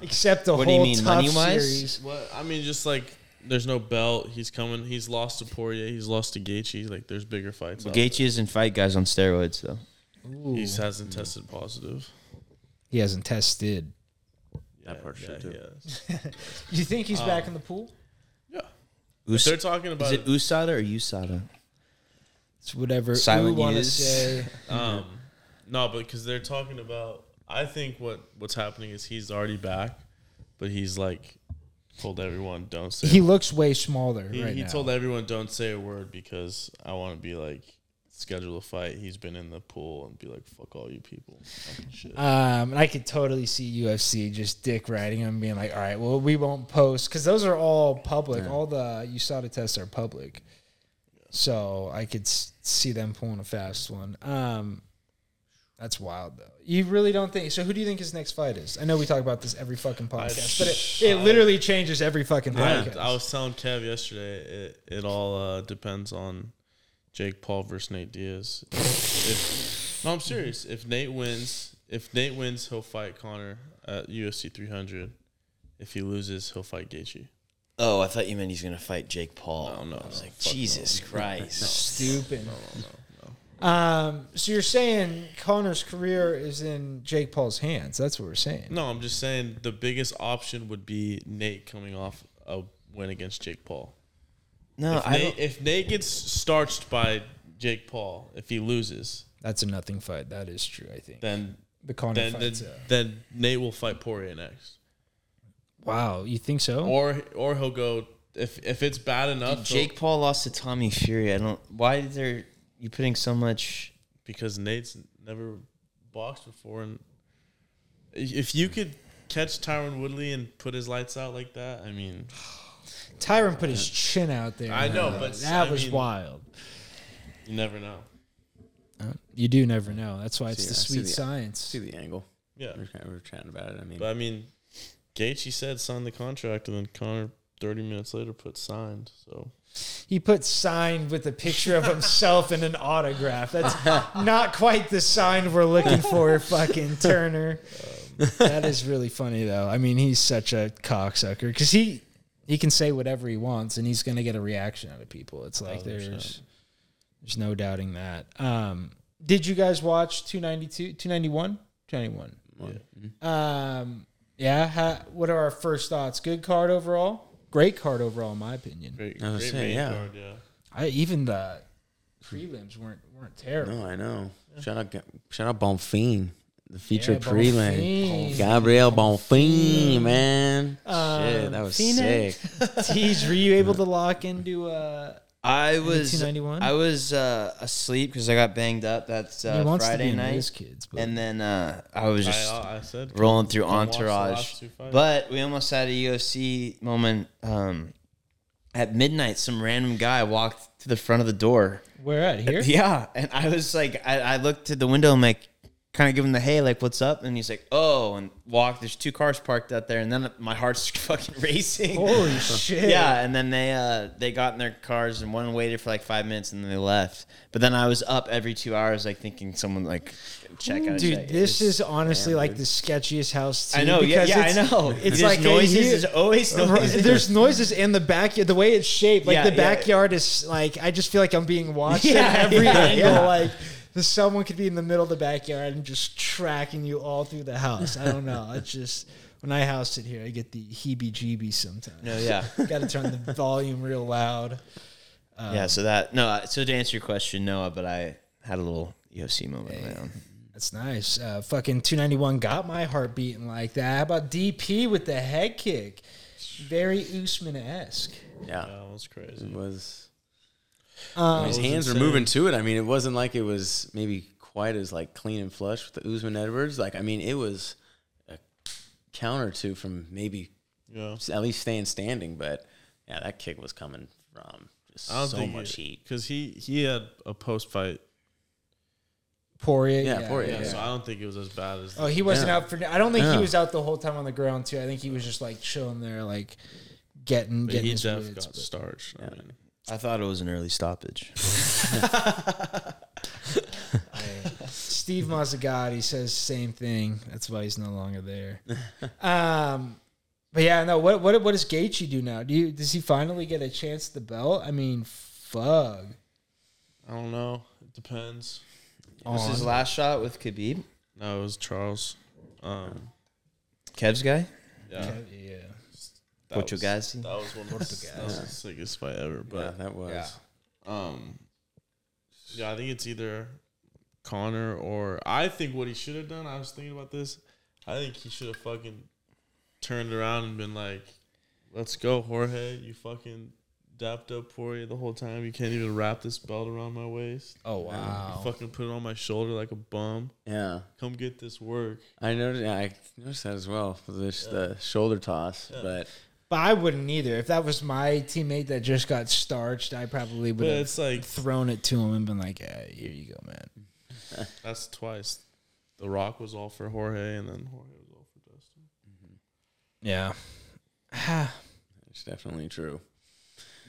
Except the what whole do you mean, tough money-wise? Series. Well, I mean, just like. There's no belt. He's coming. He's lost to Poirier. He's lost to Gaethje. Like, there's bigger fights. Well, Gaethje isn't fight guys on steroids, though. Ooh. He hasn't tested positive. He hasn't tested. Yeah, that part yeah, too. You think he's um, back in the pool? Yeah. Us- they're talking about... Is it U S A D A or U S A D A? It's whatever you want to say. um, no, but because they're talking about... I think what, what's happening is he's already back, but he's like... Told everyone don't say. He looks way smaller. He, right he now. told everyone don't say a word because I want to be like schedule a fight. He's been in the pool and be like fuck all you people. And shit. Um, and I could totally see U F C just dick riding him, being like, all right, well we won't post because those are all public. Yeah. All the U S A D A tests are public, yeah. So I could see them pulling a fast one. Um, That's wild, though. You really don't think... So who do you think his next fight is? I know we talk about this every fucking podcast, I, but it, it literally I, changes every fucking podcast. I, I was telling Kev yesterday, it, it all uh, depends on Jake Paul versus Nate Diaz. if, no, I'm serious. If Nate wins, if Nate wins, he'll fight Conor at U F C three hundred. If he loses, he'll fight Gaethje. Oh, I thought you meant he's going to fight Jake Paul. No, no. I was no, like, Jesus no. Christ. No. Stupid. No, no, no. Um, so you're saying Conor's career is in Jake Paul's hands. That's what we're saying. No, I'm just saying the biggest option would be Nate coming off a win against Jake Paul. No, if I Nate, if Nate gets starched by Jake Paul, if he loses, that's a nothing fight. That is true, I think. Then the Conor then, fights, then, uh, then Nate will fight Poirier next. Wow, you think so? Or or he'll go if if it's bad enough. Dude, Jake Paul lost to Tommy Fury. I don't. Why did there? You putting so much because Nate's never boxed before, and if you could catch Tyron Woodley and put his lights out like that, I mean, Tyron put his chin out there. I know, but that I was mean, wild. You never know. Uh, you do never know. That's why it's see, the sweet the, science. See the angle. Yeah, we we're, we're chatting about it. I mean, but I mean, Gaethje said sign the contract, and then Conor thirty minutes later put signed. So. He put signed with a picture of himself and an autograph. That's not quite the sign we're looking for, fucking Turner. Um, that is really funny, though. I mean, he's such a cocksucker because he, he can say whatever he wants and he's going to get a reaction out of people. It's like there's there's no doubting that. Um, did you guys watch two ninety-two, two ninety-one? two ninety-one. Yeah. Um, yeah ha, what are our first thoughts? Good card overall? Great card overall, in my opinion. Great, great saying, yeah. card, yeah. I, even the prelims weren't weren't terrible. No, I know. Yeah. Shout out, shout out Bonfim, the featured yeah, prelim. Bonfim. Gabriel Bonfim, Bonfim, man. Um, Shit, that was Phoenix. Sick. Teej, were you able to lock into uh, I was two ninety-one? I was uh, asleep because I got banged up. That's uh, Friday night. Kids, and then uh, I was just I, I said, rolling through Entourage. But we almost had a U F C moment. Um, at midnight, some random guy walked to the front of the door. Where at? Here? Yeah. And I was like, I, I looked to the window and like, kind of give him the, hey, like, what's up? And he's like, oh, and walk. There's two cars parked out there. And then my heart's fucking racing. Holy shit. Yeah. And then they uh, they got in their cars and one waited for like five minutes and then they left. But then I was up every two hours, like thinking someone like check out. Dude, check. this is honestly yeah, like dude. the sketchiest house. Too, I know. Yeah, yeah I know. It's there's like noises. There's always noises. There's noises in the backyard. The way it's shaped, like yeah, the backyard yeah. is like, I just feel like I'm being watched yeah, at every yeah, angle. Yeah. Like, someone could be in the middle of the backyard and just tracking you all through the house. I don't know. It's just when I house it here, I get the heebie-jeebies sometimes. No, yeah, got to turn the volume real loud. Um, yeah, so that, no, so to answer your question, no, but I had a little U F C moment hey, of my own. That's nice. Uh, fucking two ninety-one got my heart beating like that. How about D P with the head kick? Very Usman-esque. Yeah. That yeah, was crazy. It was. Um, I mean, his hands insane. were moving to it. I mean, it wasn't like it was maybe quite as, like, clean and flush with the Usman Edwards. Like, I mean, it was a count or two from maybe yeah. at least staying standing. But, yeah, that kick was coming from just so much it, heat. Because he, he had a post-fight. Poirier. Yeah, yeah, Poirier. Yeah, yeah. So I don't think it was as bad as... Oh, he wasn't yeah. out for... I don't think yeah. he was out the whole time on the ground, too. I think he was just, like, chilling there, like, getting... But getting he his def got but, starched. Yeah. I, mean. I thought it was an early stoppage. Steve Mazzagatti says same thing. That's why he's no longer there. Um, but, yeah, no, what what what does Gaethje do now? Do you Does he finally get a chance at the belt? I mean, fuck. I don't know. It depends. Was his last shot with Khabib? No, it was Charles. Um, Kev's guy? Yeah. Kev, yeah. Portuguese. That was one of the yeah. sickest fight ever. But yeah, that was. Yeah. Um, yeah, I think it's either Connor or... I think what he should have done, I was thinking about this, I think he should have fucking turned around and been like, let's go, Jorge, you fucking... dapped up for you the whole time. You can't even wrap this belt around my waist. Oh, wow. You fucking put it on my shoulder like a bum. Yeah. Come get this work. I noticed, yeah, I noticed that as well. This, yeah. The shoulder toss. Yeah. But but I wouldn't either. If that was my teammate that just got starched, I probably would but have like, thrown it to him and been like, hey, here you go, man. That's twice. The Rock was all for Jorge, and then Jorge was all for Dustin. Mm-hmm. Yeah. That's definitely true.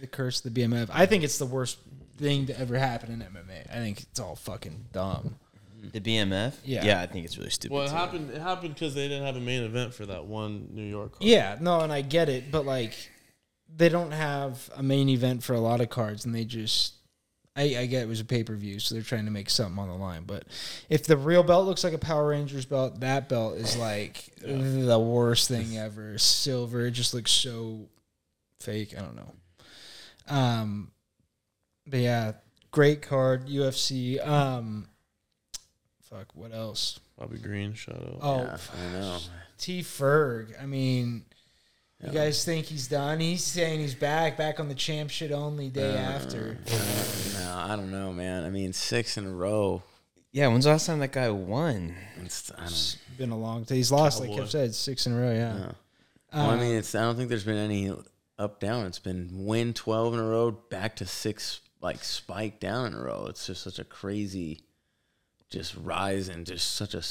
The curse of the B M F. I think it's the worst thing to ever happen in M M A. I think it's all fucking dumb. The B M F? Yeah. Yeah, I think it's really stupid. Well, it too. happened It happened because they didn't have a main event for that one New York card. Yeah, no, and I get it, but, like, they don't have a main event for a lot of cards, and they just... I, I get it was a pay-per-view, so they're trying to make something on the line. But if the real belt looks like a Power Rangers belt, that belt is, like, yeah. the worst thing ever. Silver, it just looks so fake. I don't know. Um, but yeah, great card, U F C. Um, fuck, what else? Bobby Green, shout out. Oh, yeah, I know. T. Ferg. I mean, yeah. You guys think he's done? He's saying he's back, back on the champ shit only day uh, after. No, I don't know, man. I mean, six in a row. Yeah, when's the last time that guy won? It's, I don't it's been a long time. He's lost, Cowboy. Like Kev said, six in a row, yeah. No. Well, um, I mean, it's. I don't think there's been any... Up, down. It's been win twelve in a row, back to six, like, spike down in a row. It's just such a crazy just rise and just such a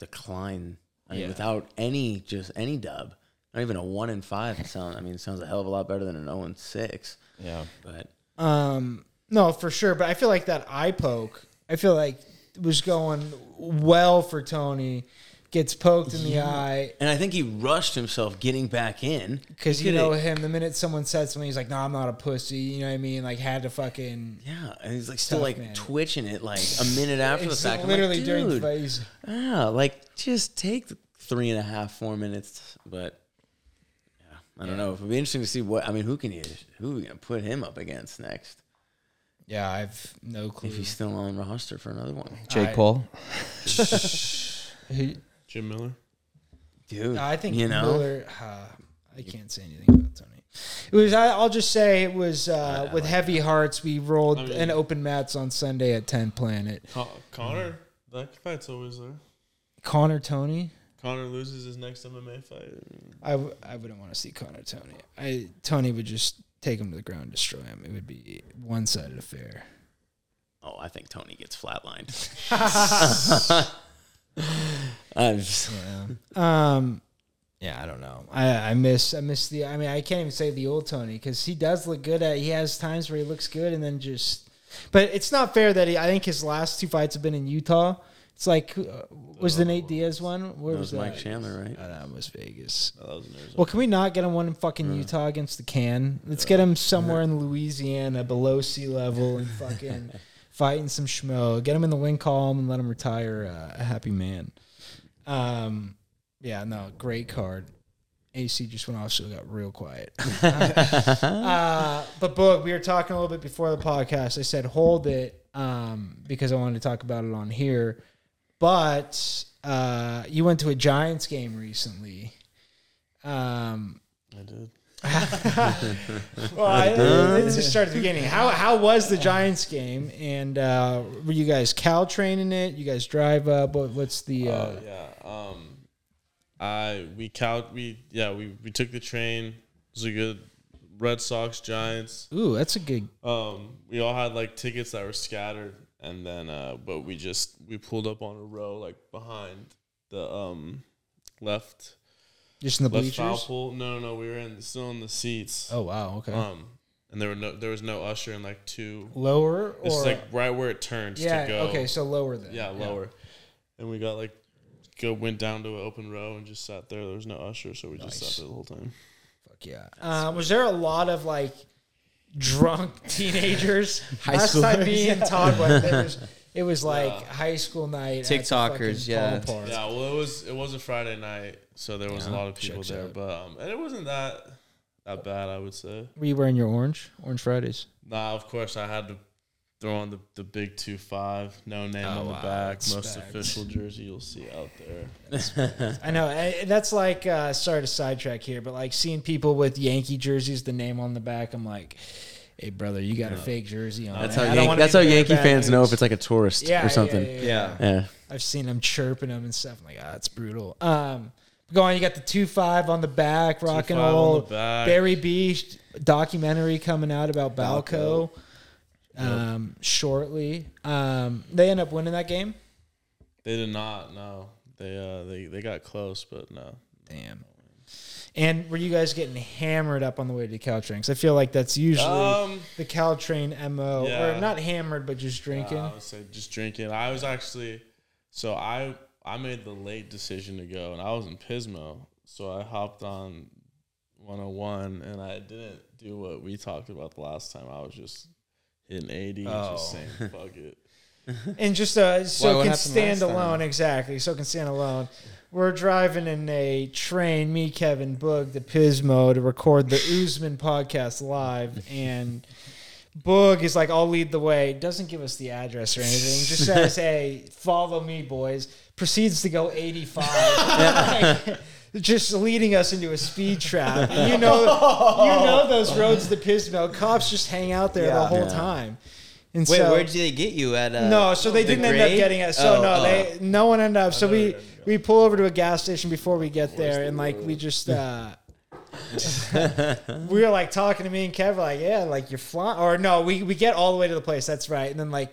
decline. I yeah. mean, without any, just any dub. Not even a one and five. It sounds, I mean, it sounds a hell of a lot better than an oh and six. Yeah. But. Um, no, for sure. But I feel like that eye poke, I feel like it was going well for Tony. Gets poked in the yeah. eye. And I think he rushed himself getting back in. Because, you know, him, the minute someone said something, he's like, no, nah, I'm not a pussy. You know what I mean? Like, had to fucking... Yeah, and he's, like, still, like, man. twitching it, like, a minute after it's the fact. Literally like, during the phase. Yeah, like, just take the three and a half, four minutes. But, yeah, I don't yeah. know. It'll be interesting to see what... I mean, who can he... Who are we going to put him up against next? Yeah, I have no clue. If he's still on the roster for another one. Jake I, Paul. He... Jim Miller? Dude. No, I think you know? Miller, uh, I can't say anything about Tony. It was. I, I'll just say it was uh, with like heavy that. hearts. We rolled I mean, an open mats on Sunday at ten Planet. Con- Connor, mm-hmm. that fight's always there. Connor Tony? Connor loses his next M M A fight. I, w- I wouldn't want to see Connor Tony. I Tony would just take him to the ground and destroy him. It would be one-sided affair. Oh, I think Tony gets flatlined. I'm just yeah. Um, yeah, I don't know. I, I miss I miss the. I mean, I can't even say the old Tony because he does look good at. He has times where he looks good and then just. But it's not fair that he. I think his last two fights have been in Utah. It's like uh, was oh, the Nate Diaz one? Where that was, was Mike that? Chandler, right? Oh, that was Vegas. Oh, that was in Arizona. Well, can we not get him one in fucking yeah. Utah against the can? Let's yeah. get him somewhere yeah. in Louisiana below sea level and fucking. Fighting some schmo. Get him in the win column and let him retire uh, a happy man. Um, yeah, no, great card. A C just went off, so it got real quiet. uh, but, Boog, we were talking a little bit before the podcast. I said, hold it, um, because I wanted to talk about it on here. But uh, you went to a Giants game recently. Um, I did. Well, I, let's just start at the beginning. How how was the Giants game? And uh, were you guys cow training it? You guys drive up? What, what's the? Uh... Uh, yeah, um, I we cow we yeah we, we took the train. It was a good Red Sox Giants. Ooh, that's a good. Um, we all had like tickets that were scattered, and then uh, but we just we pulled up on a row like behind the um left. Just in the bleachers? Left foul pole. No, no, we were in still in the seats. Oh wow, okay. Um, and there were no, there was no usher in like two lower or it's like right where it turns yeah, to go. Okay, so lower then. Yeah, lower. Yeah. And we got like go went down to an open row and just sat there. There was no usher, so we nice. just sat there the whole time. Fuck yeah. Uh, was there a lot of like drunk teenagers? High Last schoolers. time me and Todd went there was it was like yeah. high school night. TikTokers, yeah. Yeah, well it was it was a Friday night. So there was yeah, a lot of people there, out. but um, and it wasn't that that bad, I would say. Were you wearing your orange, Orange Fridays? Nah, of course I had to throw on the, the big two five, no name oh, on the wow. back, that's most back. official jersey you'll see out there. I know I, that's like uh, sorry to sidetrack here, but like seeing people with Yankee jerseys, the name on the back, I'm like, hey brother, you got yeah. a fake jersey on. That's how Yankee, I that's how Yankee fans know if it's like a tourist yeah, or something. Yeah, yeah, yeah, yeah. yeah, I've seen them chirping them and stuff. I'm like, ah, it's brutal. Um. Go on, you got the two five on the back, rock and roll. Barry Beach documentary coming out about Balco um, yep. shortly. Um, they end up winning that game? They did not, no. They uh, they, they got close, but no. Damn. And were you guys getting hammered up on the way to Caltrain? Because I feel like that's usually um, the Caltrain M O. Yeah. Or not hammered, but just drinking. Uh, I would say just drinking. I was actually – so I – I made the late decision to go, and I was in Pismo, so I hopped on one oh one, and I didn't do what we talked about the last time. I was just hitting eighty, oh. and just saying, fuck it. And just uh, so well, it can stand alone, time? exactly, so it can stand alone. We're driving in a train, me, Kevin, Boog, to Pismo to record the Oozman podcast live, and... Boog is like, I'll lead the way. Doesn't give us the address or anything. Just says, hey, follow me, boys. Proceeds to go eighty-five. Yeah. Like, just leading us into a speed trap. And you know, oh. you know those roads to Pismo. Cops just hang out there yeah. the whole yeah. time. And Wait, so, where did they get you at? Uh, no, so they the didn't grade? end up getting us. So oh, no, uh, they no one ended up. So we we pull over to a gas station before we get there, the and like road? we just. Uh, we were like talking to me and Kev, like, yeah, like you're flying. Or no, we, we get all the way to the place. That's right. And then like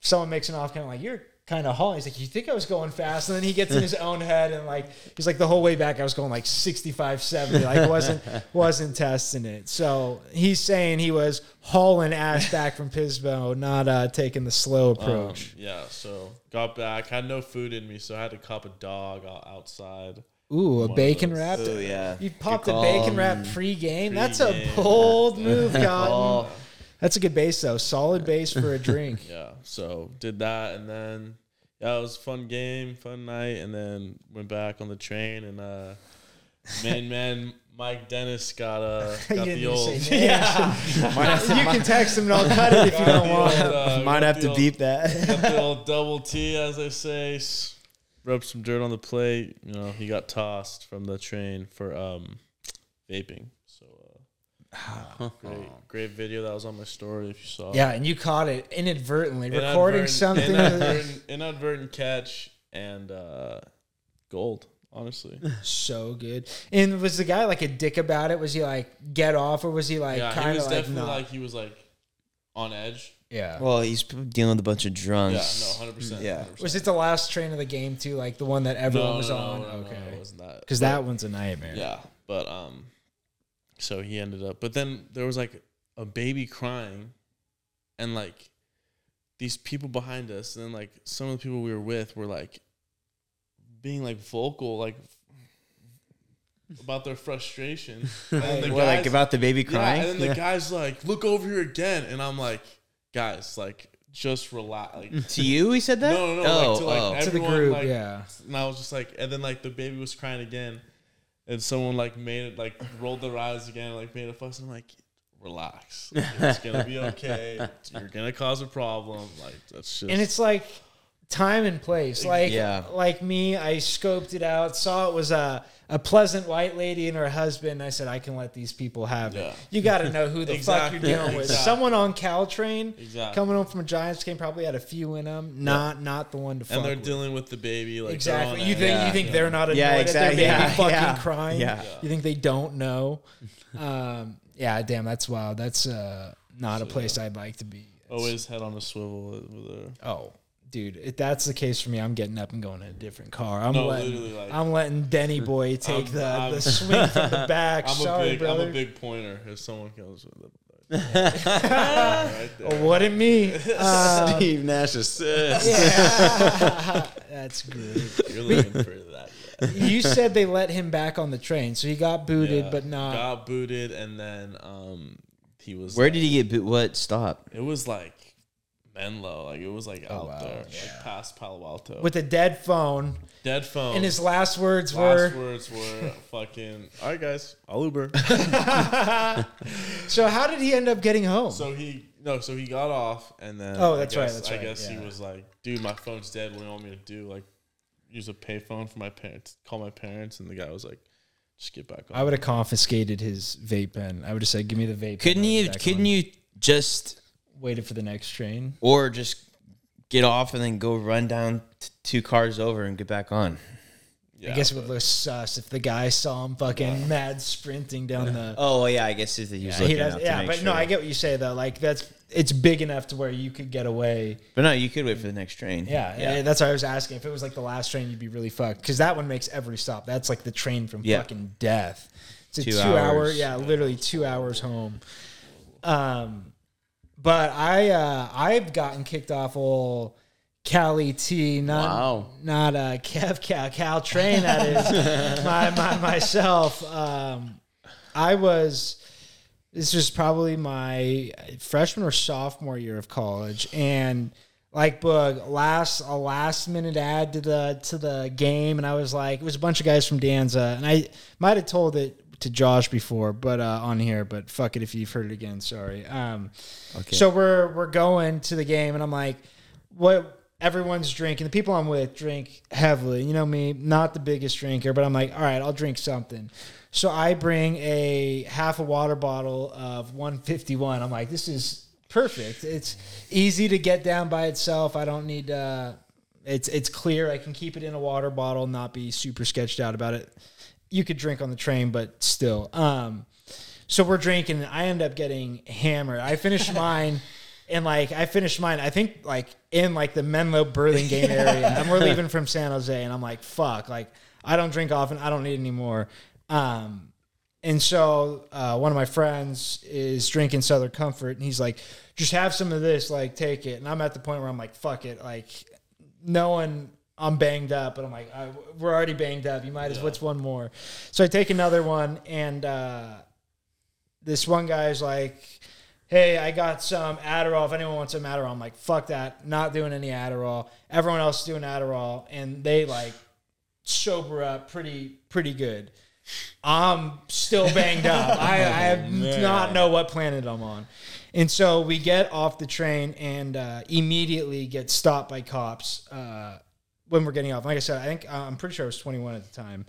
someone makes an off kind of like, you're kind of hauling. He's like, you think I was going fast? And then he gets in his own head and like, he's like the whole way back, I was going like sixty-five, seventy. Like wasn't, wasn't testing it. So he's saying he was hauling ass back from Pismo, not uh, taking the slow approach. Um, yeah. So got back, had no food in me. So I had to cop a dog outside. Ooh, a One bacon wrap! Ooh, yeah. You popped a bacon wrap pre-game. pre-game. That's a bold move, Cotton. That's a good base, though. Solid base for a drink. Yeah, so did that, and then yeah, it was a fun game, fun night, and then went back on the train, and uh, main man Mike Dennis got, uh, got the old... Yeah. You can text him, and I'll cut it if you don't want. Old, uh, Might have to old, beep that. Got the old double T, as I say. Rubbed some dirt on the plate. You know, he got tossed from the train for um, vaping. So, uh, oh. great, great video that was on my story if you saw it. Yeah, and you caught it inadvertently, inadvertent, recording something. Inadvertent, inadvertent catch and uh, gold, honestly. So good. And was the guy like a dick about it? Was he like, get off, or was he like yeah, kind of like, definitely no. like, he was like on edge. Yeah. Well, he's dealing with a bunch of drunks. Yeah, no, one hundred percent. Yeah. one hundred percent. Was it the last train of the game, too? Like, the one that everyone no, was no, on? No, okay. No, it wasn't that. Because that one's a nightmare. Yeah. But, um, so he ended up. But then there was, like, a baby crying. And, like, these people behind us. And then, like, some of the people we were with were, like, being, like, vocal, like, about their frustration. And then the what, guys, like, about the baby crying? Yeah, and then yeah. the guy's like, look over here again. And I'm like... Guys, like, just relax. Like, to you, he said that? No, no, no. Oh, like, to, like, oh. everyone, to the group, like, yeah. And I was just like, and then, like, the baby was crying again. and someone like made it, like rolled their eyes again, and, like made a fuss. And I'm like, relax, like, it's gonna be okay. You're gonna cause a problem. Like that's just, and it's like time and place. Like yeah. like me, I scoped it out, saw it was a a pleasant white lady and her husband. I said, I can let these people have yeah. it. You got to know who the exactly. fuck you're dealing with. Exactly. Someone on Caltrain exactly. coming home from a Giants game probably had a few in them. Not yep. not the one to fuck with. And they're with. dealing with the baby. Like exactly. You think yeah. you think yeah. they're not annoyed yeah, exactly. at their baby yeah. fucking yeah. crying. Yeah. Yeah. You think they don't know. Um, yeah, damn, that's wild. That's uh, not so, a place yeah. I'd like to be. It's, always head on a swivel over there. Oh. Dude, if that's the case for me, I'm getting up and going in a different car. I'm no, letting like, I'm letting Denny Boy take I'm, the, I'm, the swing from the back. I'm Sorry, a big, brother. I'm a big pointer if someone comes with it. Right what in me? Um, Steve Nash assists. Yeah. That's great. You're looking for that. Yeah. You said they let him back on the train, so he got booted, yeah, but not got booted, and then um, he was. Where like, did he get booted? What stop? It was like. Menlo, like it was like oh, out wow. there, yeah. like past Palo Alto, with a dead phone. Dead phone. And his last words last were, words were, "Fucking all right, guys, I'll Uber." So how did he end up getting home? So he no, so he got off, and then oh, that's I guess, right, that's right. I guess yeah. he was like, "Dude, my phone's dead. What do you want me to do? Like, use a payphone for my parents? Call my parents?" And the guy was like, "Just get back on." I would have confiscated his vape pen. I would have said, "Give me the vape." Couldn't you? Couldn't on. you just? Waited for the next train, or just get off and then go run down t- two cars over and get back on. Yeah, I guess it would look sus if the guy saw him fucking yeah. mad sprinting down yeah. the. Oh yeah, I guess if he was yeah, looking he does, out yeah, to make but sure. No, I get what you say though. Like that's it's big enough to where you could get away. But no, you could wait for the next train. Yeah, yeah. That's why I was asking. If it was like the last train, you'd be really fucked because that one makes every stop. That's like the train from yeah. fucking death. It's a two, two hour, yeah, literally two hours home. Um. But I uh, I've gotten kicked off old Cali T, not wow. not uh, Kev Cal Caltrain that is my, my myself. Um, I was this was probably my freshman or sophomore year of college, and like Boog last a last minute ad to the to the game, and I was like it was a bunch of guys from Danza, and I might have told it. To Josh before, but uh, on here, but fuck it if you've heard it again, sorry. Um, okay. So we're we're going to the game, and I'm like, what? Everyone's drinking. The people I'm with drink heavily. You know me, not the biggest drinker, but I'm like, all right, I'll drink something. So I bring a half a water bottle of one fifty-one. I'm like, this is perfect. It's easy to get down by itself. I don't need. Uh, it's it's clear. I can keep it in a water bottle, not be super sketched out about it. You could drink on the train, but still. Um, so we're drinking, and I end up getting hammered. I finished mine, and, like, I finished mine, I think, like, in, like, the Menlo Burlingame area. And we're leaving from San Jose, and I'm like, fuck. Like, I don't drink often. I don't need any more. Um, and so uh, one of my friends is drinking Southern Comfort, and he's like, just have some of this. Like, take it. And I'm at the point where I'm like, fuck it. Like, no one – I'm banged up, but I'm like, I, we're already banged up. You might as yeah. what's one more? So I take another one, and uh, this one guy's like, hey, I got some Adderall. If anyone wants some Adderall, I'm like, fuck that. Not doing any Adderall. Everyone else is doing Adderall, and they, like, sober up pretty pretty good. I'm still banged up. I, I have Man. not know what planet I'm on. And so we get off the train and uh, immediately get stopped by cops, uh, when we're getting off. Like I said, I think uh, I'm pretty sure I was twenty-one at the time.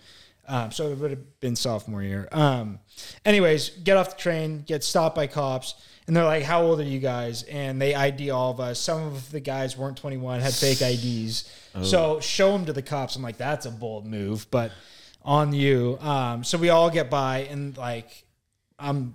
Um, so it would have been sophomore year. Um, anyways, get off the train, get stopped by cops. And they're like, how old are you guys? And they I D all of us. Some of the guys weren't twenty-one, had fake I Ds. Oh. So show them to the cops. I'm like, that's a bold move, but on you. Um, so we all get by and like, I'm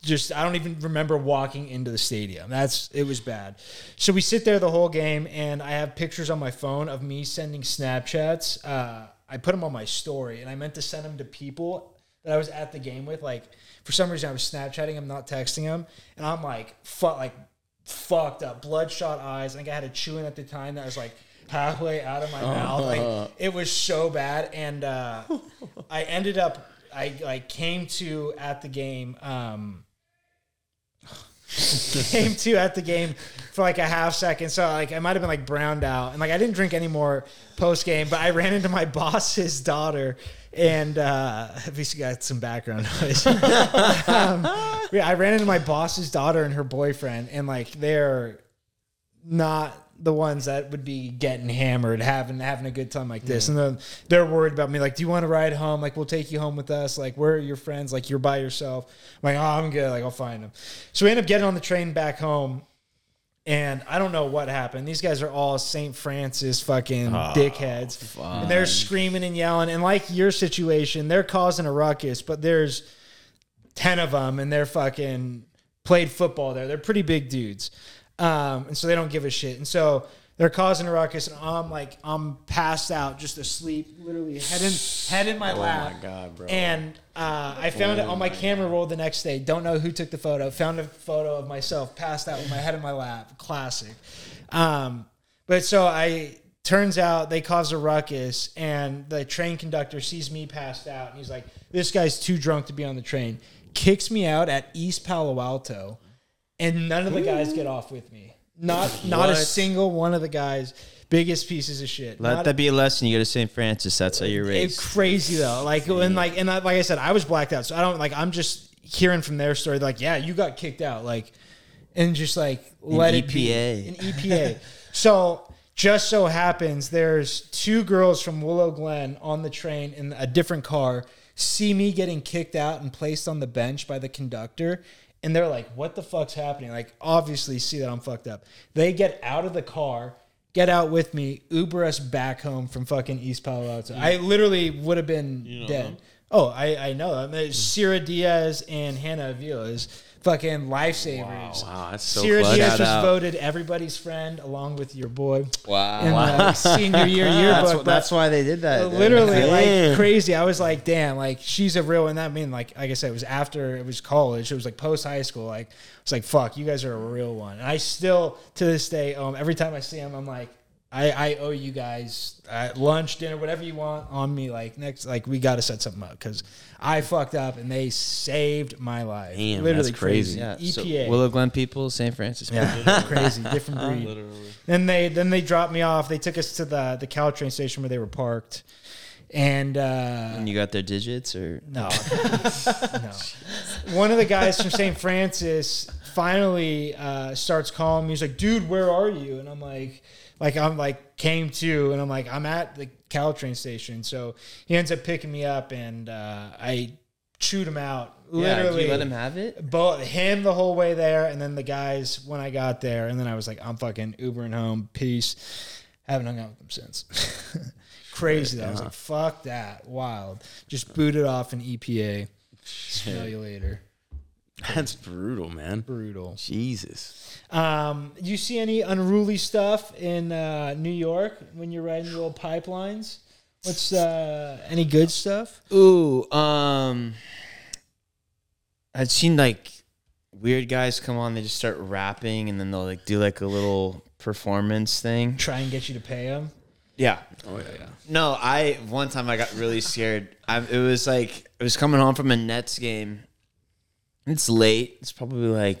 just, I don't even remember walking into the stadium. That's, it was bad. So we sit there the whole game, and I have pictures on my phone of me sending Snapchats. Uh, I put them on my story, and I meant to send them to people that I was at the game with. Like, for some reason, I was Snapchatting them, not texting them. And I'm like, fuck, like, fucked up, bloodshot eyes. I think I had a chewing at the time that I was like, halfway out of my uh-huh. mouth. Like, it was so bad. And uh, I ended up, I like came to at the game, um, Game two at the game for like a half second. So like I might have been like browned out. And like I didn't drink any more post game, but I ran into my boss's daughter. And uh, at least you got some background noise. um, yeah, I ran into my boss's daughter and her boyfriend, and like they're not the ones that would be getting hammered, having having a good time like this. Mm. And then they're worried about me. Like, do you want to ride home? Like, we'll take you home with us. Like, where are your friends? Like, you're by yourself. I'm like, oh, I'm good. Like, I'll find them. So we end up getting on the train back home. And I don't know what happened. These guys are all Saint Francis fucking oh, dickheads. Fun. And they're screaming and yelling. And like your situation, they're causing a ruckus, but there's ten of them, and they're fucking played football there. They're pretty big dudes. Um, and so they don't give a shit. And so they're causing a ruckus, and I'm like, I'm passed out, just asleep, literally head in, head in my oh lap. Oh, my God, bro. And uh, I found oh it on my, my camera God. roll the next day. Don't know who took the photo. Found a photo of myself passed out with my head in my lap. Classic. Um, but so I turns out they caused a ruckus, and the train conductor sees me passed out, and he's like, this guy's too drunk to be on the train. Kicks me out at East Palo Alto, and none of the guys get off with me. Not not what? a single one of the guys. Biggest pieces of shit. Let not that a, be a lesson. You go to Saint Francis. That's how you're raised. It's crazy though. Like yeah. and like and I, like I said, I was blacked out, so I don't like. I'm just hearing from their story. Like, yeah, you got kicked out. Like, and just like let an it E P A. Be an E P A. So just so happens there's two girls from Willow Glen on the train in a different car. See me getting kicked out and placed on the bench by the conductor. And they're like, what the fuck's happening? Like, obviously, see that I'm fucked up. They get out of the car, get out with me, Uber us back home from fucking East Palo Alto. Yeah. I literally would have been you know dead. Them. Oh, I, I know them. Mm. Sierra Diaz and Hannah Avila's fucking lifesavers. Wow, wow, that's so Sierra Diaz was out. voted everybody's friend along with your boy. Wow. In wow. the senior year yearbook. That's, what, that's why they did that. Literally, dude. like, damn. crazy. I was like, damn, like, she's a real, and I mean, like, like I said, it was after, it was college. It was, like, post-high school. Like, it's like, fuck, you guys are a real one. And I still, to this day, um, every time I see them, I'm like, I, I owe you guys uh, lunch, dinner, whatever you want on me. Like next, like we got to set something up because I fucked up and they saved my life. Damn, literally that's crazy. crazy. Yeah. E P A, so Willow Glen people, Saint Francis, people. Yeah, crazy, different breed. Literally. Then they then they dropped me off. They took us to the the Caltrain station where they were parked. And uh, and you got their digits or no? no. One of the guys from Saint Francis finally uh, starts calling me. He's like, "Dude, where are you?" And I'm like. Like, I'm like, came to, and I'm like, I'm at the Caltrain station. So he ends up picking me up, and uh, I chewed him out. Literally. Yeah, did you let him have it? Both him the whole way there, and then the guys when I got there. And then I was like, I'm fucking Ubering home. Peace. I haven't hung out with them since. Crazy, though. Uh-huh. I was like, fuck that. Wild. Just booted off an E P A. Smell you later. That's brutal, man. Brutal. Jesus. Um, you see any unruly stuff in uh, New York when you're riding the old pipelines? What's uh, any good stuff? Ooh, um, I've seen like weird guys come on. They just start rapping, and then they'll like do like a little performance thing. Try and get you to pay them. Yeah. Oh yeah. yeah. No, I one time I got really scared. I, it was like I was coming home from a Nets game. It's late. It's probably like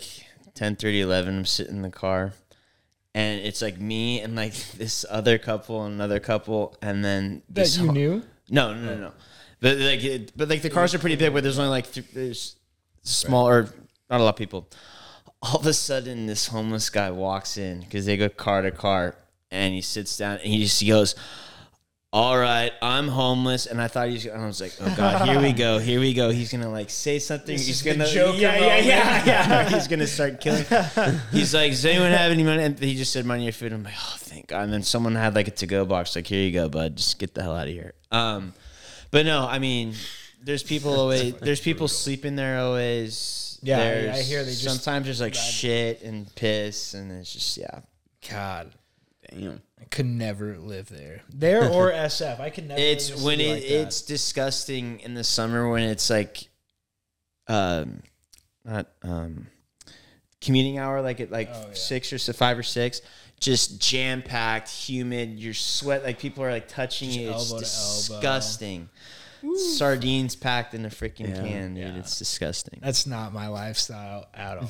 ten thirty, eleven I'm sitting in the car. And it's like me and like this other couple and another couple. And then this That you ho- knew? No, no, no, no. But like, it, but like the cars are pretty big, but there's only like, th- there's small or not a lot of people. All of a sudden, this homeless guy walks in because they go car to car. And he sits down and he just goes, all right, I'm homeless, and I thought he's. I was like, oh god, here we go, here we go. He's gonna like say something. This he's gonna joke. Yeah, yeah, yeah, yeah. He's gonna start killing. He's like, does anyone have any money? And he just said, money or food. I'm like, oh, thank God. And then someone had like a to-go box. Like, here you go, bud. Just get the hell out of here. Um, but no, I mean, there's people always. There's people sleeping there always. Yeah, there's, I hear they. Just sometimes there's like bad. shit and piss, and it's just yeah. God. Damn. I could never live there. There or S F. I could never it's live when it, like it's disgusting in the summer when it's like um not um commuting hour like at like oh, yeah. six or so, five or six. Just jam packed, humid, your sweat like people are like touching just it. It's disgusting. Sardines packed in a freaking yeah, can, dude. Yeah. It's disgusting. That's not my lifestyle at all.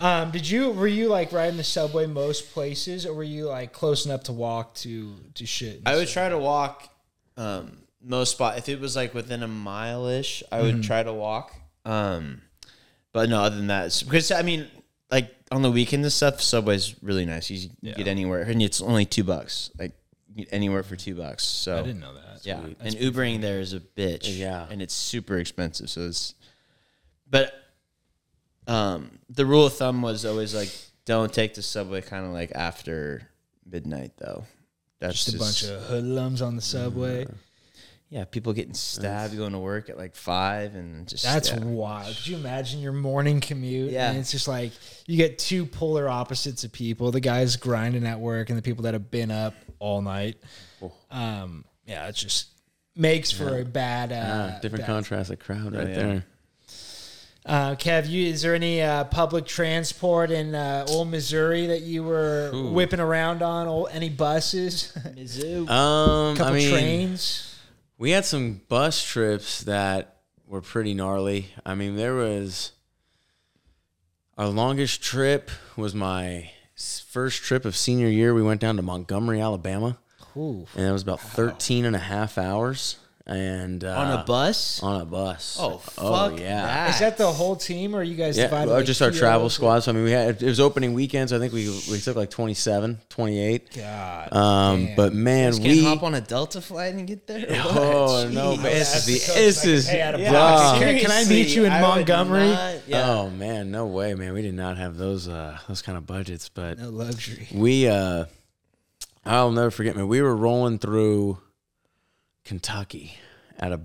Um, did you, were you like riding the subway most places, or were you like close enough to walk to, to shit? I would stuff? try to walk, um, most spot. If it was like within a mile ish, I would mm-hmm. try to walk. Um, but no, other than that, it's, because I mean, like on the weekend and stuff, Subway's really nice. You yeah. get anywhere, and it's only two bucks. Like get anywhere for two bucks. So I didn't know that. Yeah, Sweet. and Ubering funny. there is a bitch. Yeah, and it's super expensive. So it's, but, um, the rule of thumb was always like, don't take the Subway kind of like after midnight though. That's just a just, bunch of hoodlums on the Subway. Uh, Yeah, people getting stabbed going to work at like five and just... That's yeah. wild. Could you imagine your morning commute? Yeah. And it's just like, you get two polar opposites of people. The guys grinding at work and the people that have been up all night. Oh. Um, yeah, it just makes for yeah. a bad... Uh, yeah, different bad contrast of crowd right yeah. there. Uh, Kev, you, is there any uh, public transport in uh, old Missouri that you were Ooh. whipping around on? Old, any buses? Mizzou? Um, couple I mean, trains? We had some bus trips that were pretty gnarly. I mean, there was... Our longest trip was my first trip of senior year. We went down to Montgomery, Alabama. Ooh, and it was about wow. thirteen and a half hours. And, uh, on a bus? On a bus. Oh, fuck oh, yeah. That. Is that the whole team, or are you guys yeah, divided? Like just our travel squad. So, I mean, we had, it was opening weekends. I think we we took like twenty-seven, twenty-eight. God. Um, damn. But, man, just we. Just hop on a Delta flight and get there? Oh, Jeez. no, man. This is the. This is. Can I meet you in I Montgomery? Not, yeah. Oh, man. No way, man. We did not have those uh, those kind of budgets. But no luxury. We, uh, I'll never forget, man. We were rolling through Kentucky at a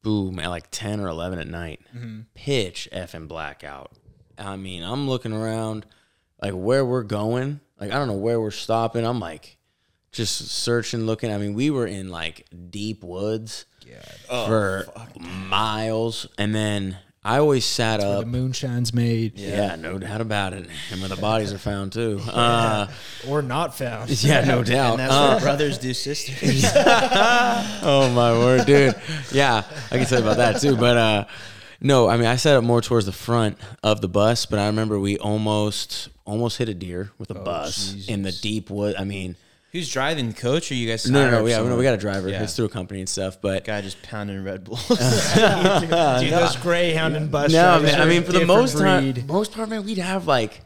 boom at like ten or eleven at night, mm-hmm. pitch effing blackout. I mean, I'm looking around like where we're going. Like, I don't know where we're stopping. I'm like just searching, looking. I mean, we were in like deep woods yeah. oh, for fuck. miles. And then I always sat That's up. Where the moonshine's made. Yeah, yeah, no doubt about it. And where the bodies are found, too. Uh, or not found. Yeah, no doubt. And that's uh, what brothers do sisters. Oh, my word, dude. Yeah, I can tell you about that, too. But, uh, no, I mean, I sat up more towards the front of the bus, but I remember we almost almost hit a deer with a oh, bus Jesus. in the deep wood. I mean... Who's driving, coach? Or you guys? No, no, no. Yeah, no, we got a driver. Yeah. It's through a company and stuff. But guy just pounding Red Bulls. Dude, those Greyhound and bus. No, man. I mean, for the most part, most part, man, we'd have like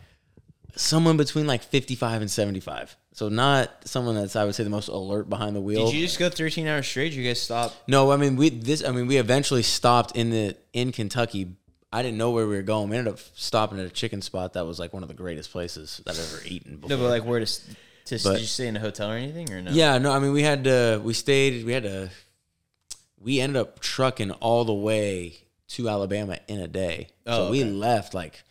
someone between like fifty-five and seventy-five. So not someone that's, I would say, the most alert behind the wheel. Did you just go thirteen hours straight? Did you guys stop? No, I mean we this. I mean we eventually stopped in the in Kentucky. I didn't know where we were going. We ended up stopping at a chicken spot that was like one of the greatest places I've ever eaten before. No, but like where to. St- To, but, did you stay in a hotel or anything, or no? Yeah, no. I mean, we had to. We stayed. We had to. We ended up trucking all the way to Alabama in a day. Oh, so okay. we left like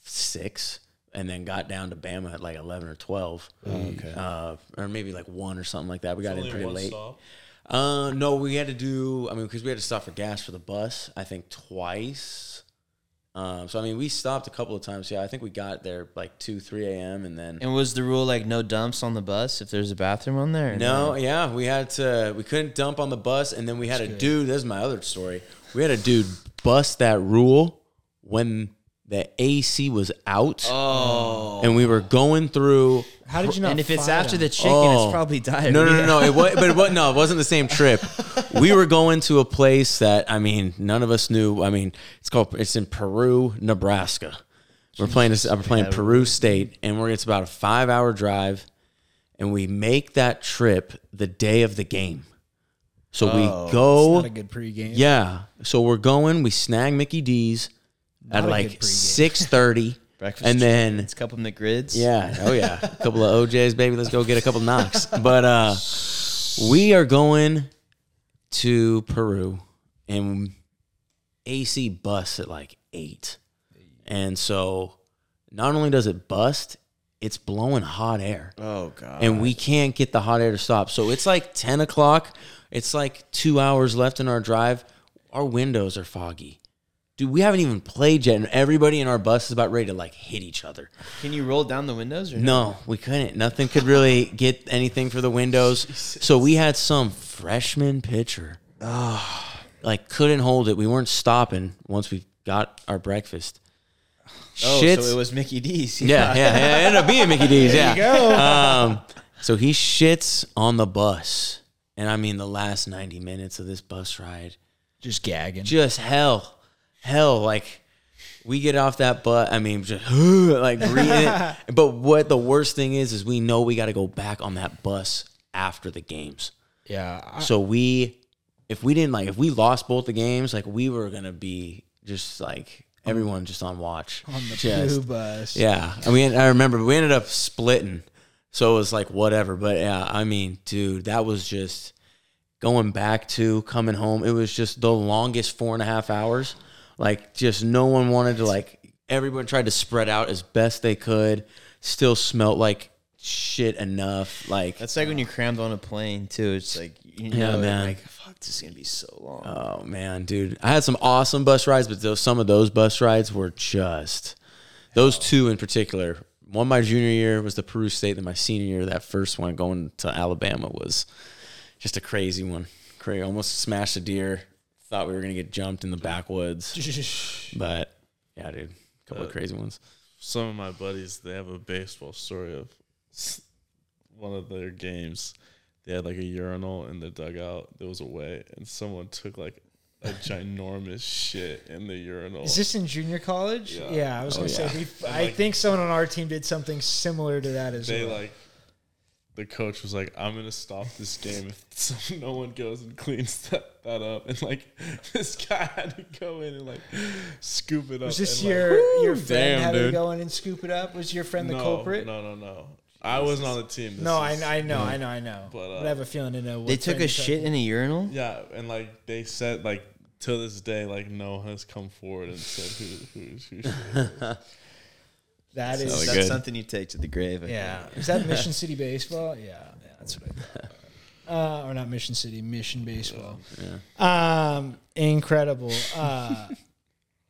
six, and then got down to Bama at like eleven or twelve, oh, okay, uh, or maybe like one or something like that. We it's got in pretty late. Stop. Uh, no, we had to do. I mean, because we had to stop for gas for the bus. I think twice. Um, so, I mean, we stopped a couple of times. Yeah, I think we got there like two, three a.m. And then... And was the rule like no dumps on the bus if there's a bathroom on there? No, no, yeah. We had to... We couldn't dump on the bus. And then we had That's a good. dude... This is my other story. We had a dude bust that rule when the A C was out. Oh. And we were going through... How did you not? And if it's after him? the chicken, oh. it's probably diarrhea. No, no, no, no. It was, but it was, no, it wasn't the same trip. We were going to a place that, I mean, none of us knew. I mean, it's called. It's in Peru, Nebraska. We're Jesus playing this. We're playing yeah, Peru State, and we're. It's about a five-hour drive, and we make that trip the day of the game. So oh, we go. That's not a good pregame. Yeah. So we're going. We snag Mickey D's not at like six thirty. Breakfast and then let's couple them the grids. Yeah, oh yeah, a couple of O Js, baby. Let's go get a couple knocks. But uh, we are going to Peru, and A C busts at like eight, and so not only does it bust, it's blowing hot air. Oh god! And we can't get the hot air to stop. So it's like ten o'clock. It's like two hours left in our drive. Our windows are foggy. Dude, we haven't even played yet, and everybody in our bus is about ready to, like, hit each other. Can you roll down the windows? Or no? no, we couldn't. Nothing could really get anything for the windows. Jesus. So we had some freshman pitcher. Oh, like, couldn't hold it. We weren't stopping once we got our breakfast. Oh, shits. So it was Mickey D's. Yeah, yeah, yeah, yeah. It ended up being Mickey D's. There yeah. you go. Um, so he shits on the bus, and I mean the last ninety minutes of this bus ride, just gagging, just hell, hell. Like we get off that bus, I mean, just like breathing. But what the worst thing is, is we know we got to go back on that bus after the games. Yeah. I- so we, if we didn't like, if we lost both the games, like we were gonna be just like. Everyone just on watch. On the blue bus. Yeah. I mean, I remember we ended up splitting. So it was like whatever. But yeah, I mean, dude, that was just going back to coming home. It was just the longest four and a half hours. Like just no one wanted to like, everyone tried to spread out as best they could. Still smelled like shit enough. Like that's like when you crammed on a plane too. It's like, you know, yeah, man. Like, fuck, this is gonna be so long. Oh man, dude, I had some awesome bus rides, but those, some of those bus rides were just those oh. two in particular. One my junior year was the Peru State, then my senior year, that first one going to Alabama was just a crazy one. Crazy, almost smashed a deer. Thought we were gonna get jumped in the backwoods, but yeah, dude, a couple uh, of crazy ones. Some of my buddies, they have a baseball story of one of their games. They had like a urinal in the dugout. There was a way, and someone took like a ginormous shit in the urinal. Is this in junior college? Yeah, yeah I was oh, gonna yeah. say. We, I like, think someone on our team did something similar to that as they well. They like the coach was like, "I'm gonna stop this game if no one goes and cleans that, that up." And like this guy had to go in and like scoop it up. Was this and, your like, your friend had to go in and scoop it up? Was your friend no, the culprit? No, no, no. I wasn't on the team. This no, is, I, I know, yeah. I know, I know. But, uh, but I have a feeling to know. What they took a shit in a urinal? Yeah, and like they said, like to this day, like no one has come forward and said who, who, who shit is. That is that's good. Something you take to the grave. I yeah, think. Is that Mission City baseball? Yeah, yeah, that's what I thought. Uh, or not Mission City, Mission baseball. Yeah. Um, incredible. Uh,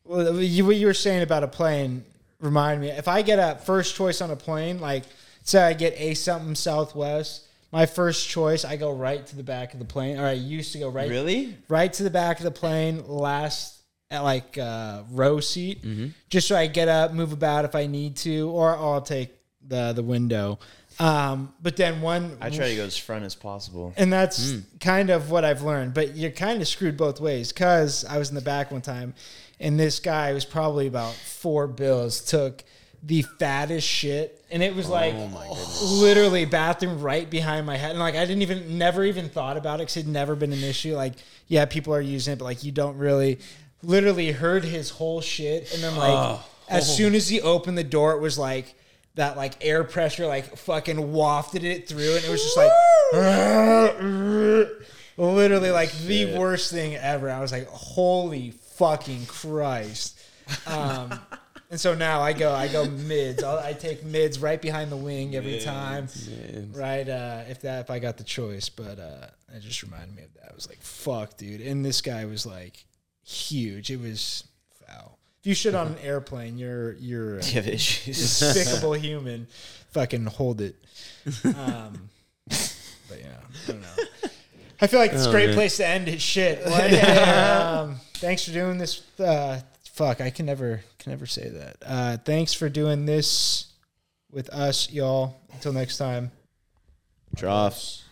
well, you, what you were saying about a plane remind me. If I get a first choice on a plane, like. So I get a something Southwest. My first choice, I go right to the back of the plane. Or I used to go right, really, right to the back of the plane, last at like uh, row seat, mm-hmm. just so I get up, move about if I need to, or I'll take the the window. Um, but then one, I try to go as front as possible, and that's mm. kind of what I've learned. But you're kind of screwed both ways because I was in the back one time, and this guy was probably about four bills took. The fattest shit, and it was like oh literally bathroom right behind my head, and like I didn't even, never even thought about it because it'd never been an issue. Like, yeah, people are using it, but like you don't really, literally heard his whole shit, and then like oh. as soon as he opened the door, it was like that like air pressure like fucking wafted it through, and it was just like literally like shit. The worst thing ever. I was like, holy fucking Christ. Um, And so now I go, I go mids. I'll, I take mids right behind the wing every mids, time, mids. right? Uh, if that, if I got the choice, but uh, it just reminded me of that. I was like, "Fuck, dude!" And this guy was like huge. It was foul. If you shit on an airplane, you're you're a you have issues. Despicable human. Fucking hold it. Um, but yeah, I don't know. I feel like it's oh, a great man. place to end his shit. Like, um, thanks for doing this. Uh, Fuck, I can never can never say that. Uh, thanks for doing this with us, y'all. Until next time. Troughs.